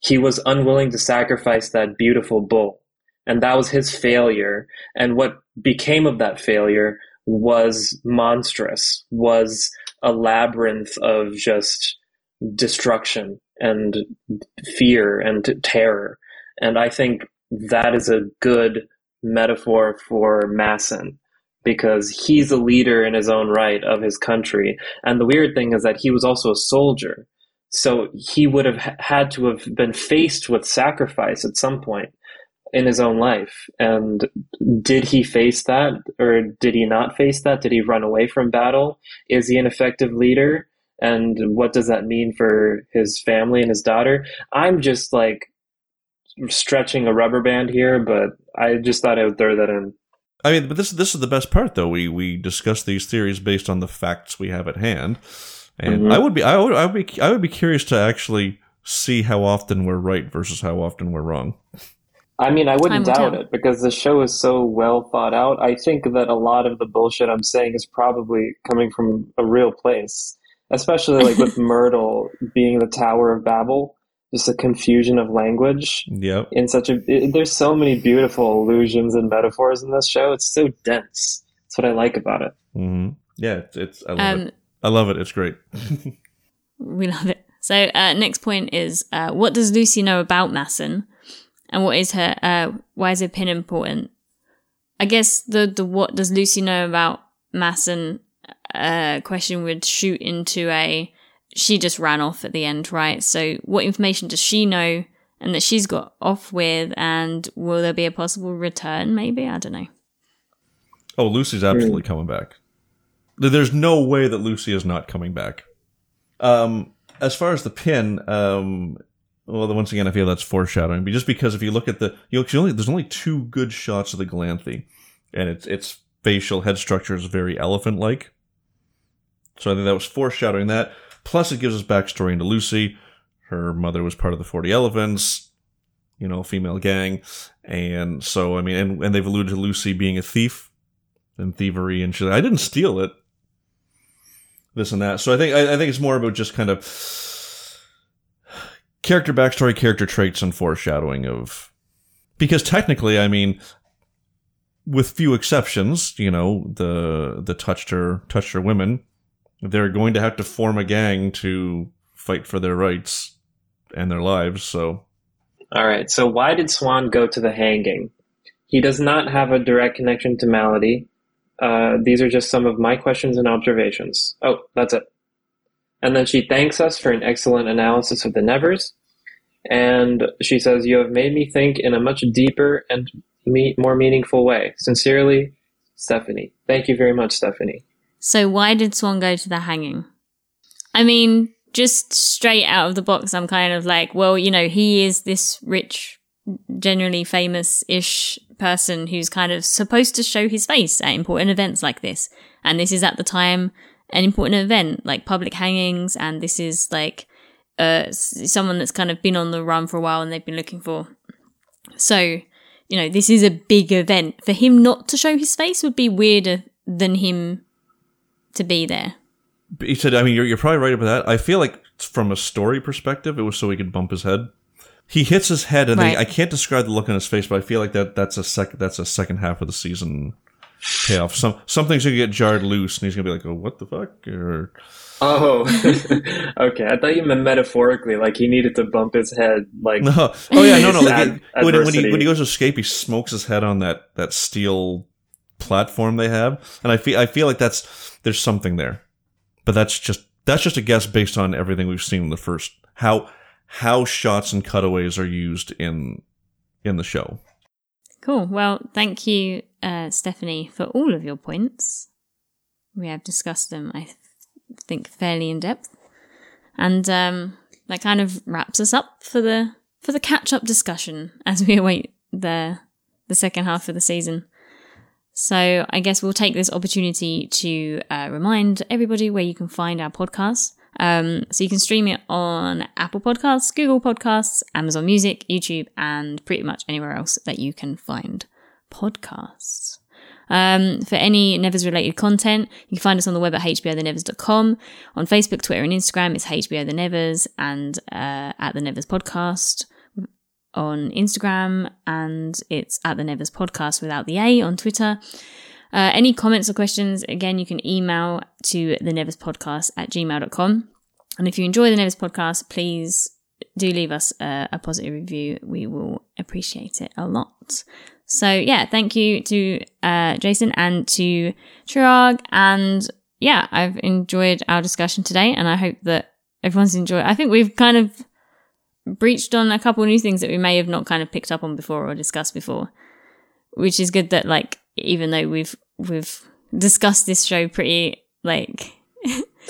He was unwilling to sacrifice that beautiful bull, and that was his failure. And what became of that failure was monstrous, was a labyrinth of just destruction and fear and terror. And I think that is a good metaphor for Massen, because he's a leader in his own right of his country. And the weird thing is that he was also a soldier. So he would have had to have been faced with sacrifice at some point. in his own life. And did he face that, or did he not face that? Did he run away from battle? Is he an effective leader? And what does that mean for his family and his daughter? I'm just like stretching a rubber band here, but I just thought I would throw that in. I mean, but this is the best part, though. We discuss these theories based on the facts we have at hand, and mm-hmm. I would be curious to actually see how often we're right versus how often we're wrong. I mean, I wouldn't doubt it, because the show is so well thought out. I think that a lot of the bullshit I'm saying is probably coming from a real place, especially like with Myrtle being the Tower of Babel, just a confusion of language. Yep. There's so many beautiful allusions and metaphors in this show. It's so dense. That's what I like about it. Mm-hmm. Yeah, I love it. It's great. We love it. So next point is, what does Lucy know about Massen? And what is her? Why is her pin important? I guess the what does Lucy know about Massen question would shoot into a she just ran off at the end, right? So what information does she know and that she's got off with? And will there be a possible return? Maybe, I don't know. Oh, Lucy's absolutely coming back. There's no way that Lucy is not coming back. As far as the pin, well, once again, I feel that's foreshadowing. But just because if you look at there's only two good shots of the Galanthi, and its facial head structure is very elephant-like. So I think that was foreshadowing that. Plus, it gives us backstory into Lucy. Her mother was part of the 40 Elephants, female gang, and so I mean, and they've alluded to Lucy being a thief and thievery, and she's like, I didn't steal it. This and that. So I think it's more about just kind of character backstory, character traits, and foreshadowing of... Because technically, I mean, with few exceptions, the touched her women, they're going to have to form a gang to fight for their rights and their lives, so... All right, so why did Swan go to the hanging? He does not have a direct connection to Malady. These are just some of my questions and observations. Oh, that's it. And then she thanks us for an excellent analysis of the Nevers. And she says, you have made me think in a much deeper and more meaningful way. Sincerely, Stephanie. Thank you very much, Stephanie. So why did Swan go to the hanging? I mean, just straight out of the box, I'm kind of like, well, he is this rich, generally famous-ish person who's kind of supposed to show his face at important events like this. And this is at the time... an important event like public hangings, and this is like someone that's kind of been on the run for a while and they've been looking for. So, this is a big event. For him not to show his face would be weirder than him to be there. He said, I mean, you're probably right about that. I feel like from a story perspective, it was so he could bump his head. He hits his head, and right. I can't describe the look on his face, but I feel like that's a second half of the season payoff. Some things are gonna get jarred loose, and he's gonna be like, "Oh, what the fuck?" Or, oh, okay. I thought you meant metaphorically, like he needed to bump his head. Like, no. Oh yeah, no. Like when he goes to escape, he smokes his head on that steel platform they have, and I feel like there's something there, but that's just a guess based on everything we've seen in the first how shots and cutaways are used in the show. Cool. Well, thank you, Stephanie, for all of your points. We have discussed them, I think, fairly in depth, and that kind of wraps us up for the catch-up discussion as we await the second half of the season. So I guess we'll take this opportunity to remind everybody where you can find our podcast. So you can stream it on Apple Podcasts, Google Podcasts, Amazon Music, YouTube, and pretty much anywhere else that you can find podcasts. For any Nevers-related content, you can find us on the web at hbothenevers.com. On Facebook, Twitter, and Instagram, it's HBO The Nevers, and at The Nevers Podcast on Instagram, and it's at The Nevers Podcast without the A on Twitter. Any comments or questions, again, you can email to theneverspodcast@gmail.com. And if you enjoy The Nevers Podcast, please do leave us a positive review. We will appreciate it a lot. So, yeah, thank you to Jason and to Chirag. And, yeah, I've enjoyed our discussion today, and I hope that everyone's enjoyed. I think we've kind of breached on a couple new things that we may have not kind of picked up on before or discussed before, which is good that, like, even though we've discussed this show pretty, like,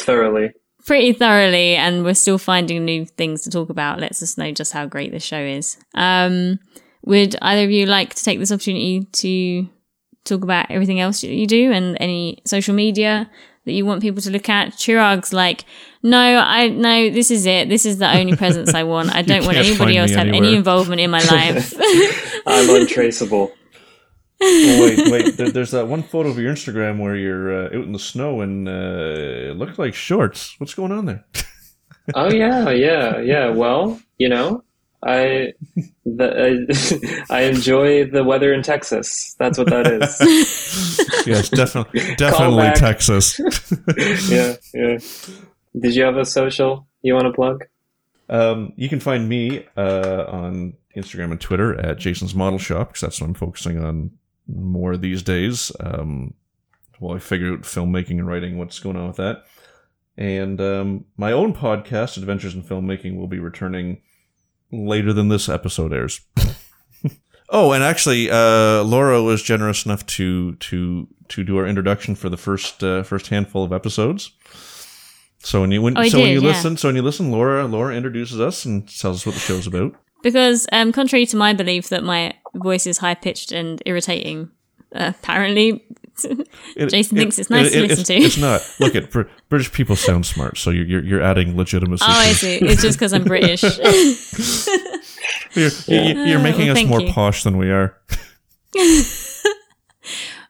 pretty thoroughly, and we're still finding new things to talk about, lets us know just how great this show is. Would either of you like to take this opportunity to talk about everything else you do and any social media that you want people to look at? Chirag's like, no, this is it. This is the only presence I want. I don't want anybody else to have any involvement in my life. I'm untraceable. Oh, wait. There's that one photo of your Instagram where you're out in the snow and it looked like shorts. What's going on there? Oh, yeah. Well, you know, I enjoy the weather in Texas. That's what that is. Yes, definitely Texas. Yeah. Did you have a social you want to plug? You can find me on Instagram and Twitter at Jason's Model Shop, because that's what I'm focusing on more these days. While I figure out filmmaking and writing, what's going on with that. And my own podcast, Adventures in Filmmaking, will be returning later than this episode airs. Oh, and actually, Laura was generous enough to do our introduction for the first handful of episones. So when you listen, Laura introduces us and tells us what the show's about. Because contrary to my belief that my voice is high pitched and irritating, apparently Jason thinks it's nice to listen to. It's not. Look, British people sound smart, so you're adding legitimacy. Oh, I see. It's just because I'm British. You're making us more posh than we are.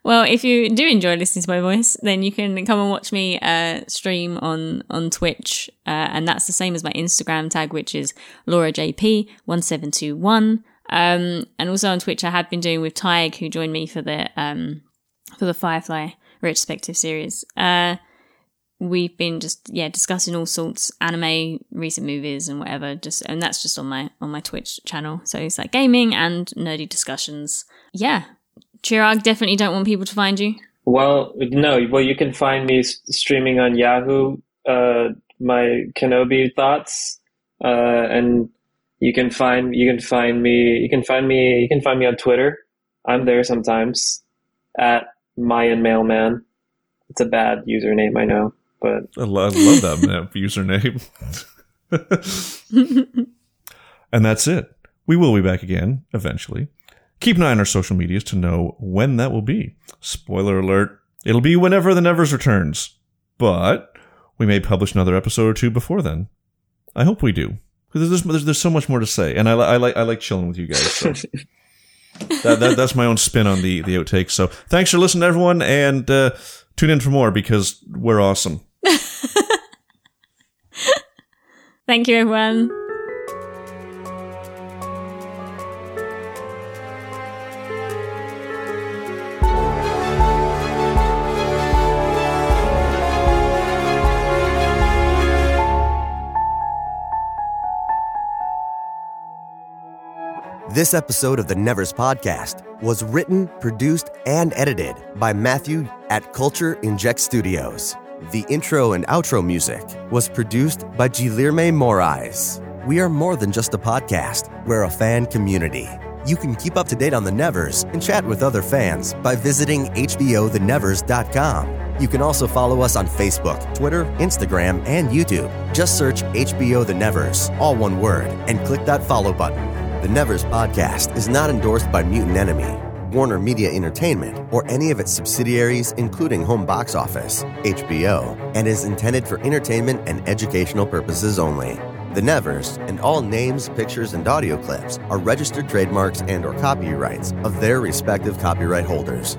Well, if you do enjoy listening to my voice, then you can come and watch me stream on Twitch. And that's the same as my Instagram tag, which is LauraJP1721. And also on Twitch, I have been doing with Haig, who joined me for the Firefly retrospective series. We've been just discussing all sorts, anime, recent movies and whatever, and that's just on my Twitch channel. So it's like gaming and nerdy discussions. Yeah. Chirag, definitely don't want people to find you. Well, no. Well, you can find me streaming on Yahoo, my Kenobi thoughts, and you can find me on Twitter. I'm there sometimes at Mayan Mailman. It's a bad username, I know, but I love that username. And that's it. We will be back again eventually. Keep an eye on our social medias to know when that will be. Spoiler alert, it'll be whenever The Nevers returns. But we may publish another episode or two before then. I hope we do. Because there's so much more to say. And I like chilling with you guys. So. that's my own spin on the outtakes. So thanks for listening, everyone. And tune in for more, because we're awesome. Thank you, everyone. This episode of The Nevers Podcast was written, produced, and edited by Matthew at Culture Inject Studios. The intro and outro music was produced by Guilherme Moraes. We are more than just a podcast. We're a fan community. You can keep up to date on The Nevers and chat with other fans by visiting hbothenevers.com. You can also follow us on Facebook, Twitter, Instagram, and YouTube. Just search HBO The Nevers, all one word, and click that follow button. The Nevers Podcast is not endorsed by Mutant Enemy, Warner Media Entertainment, or any of its subsidiaries, including Home Box Office, HBO, and is intended for entertainment and educational purposes only. The Nevers and all names, pictures, and audio clips are registered trademarks and/or copyrights of their respective copyright holders.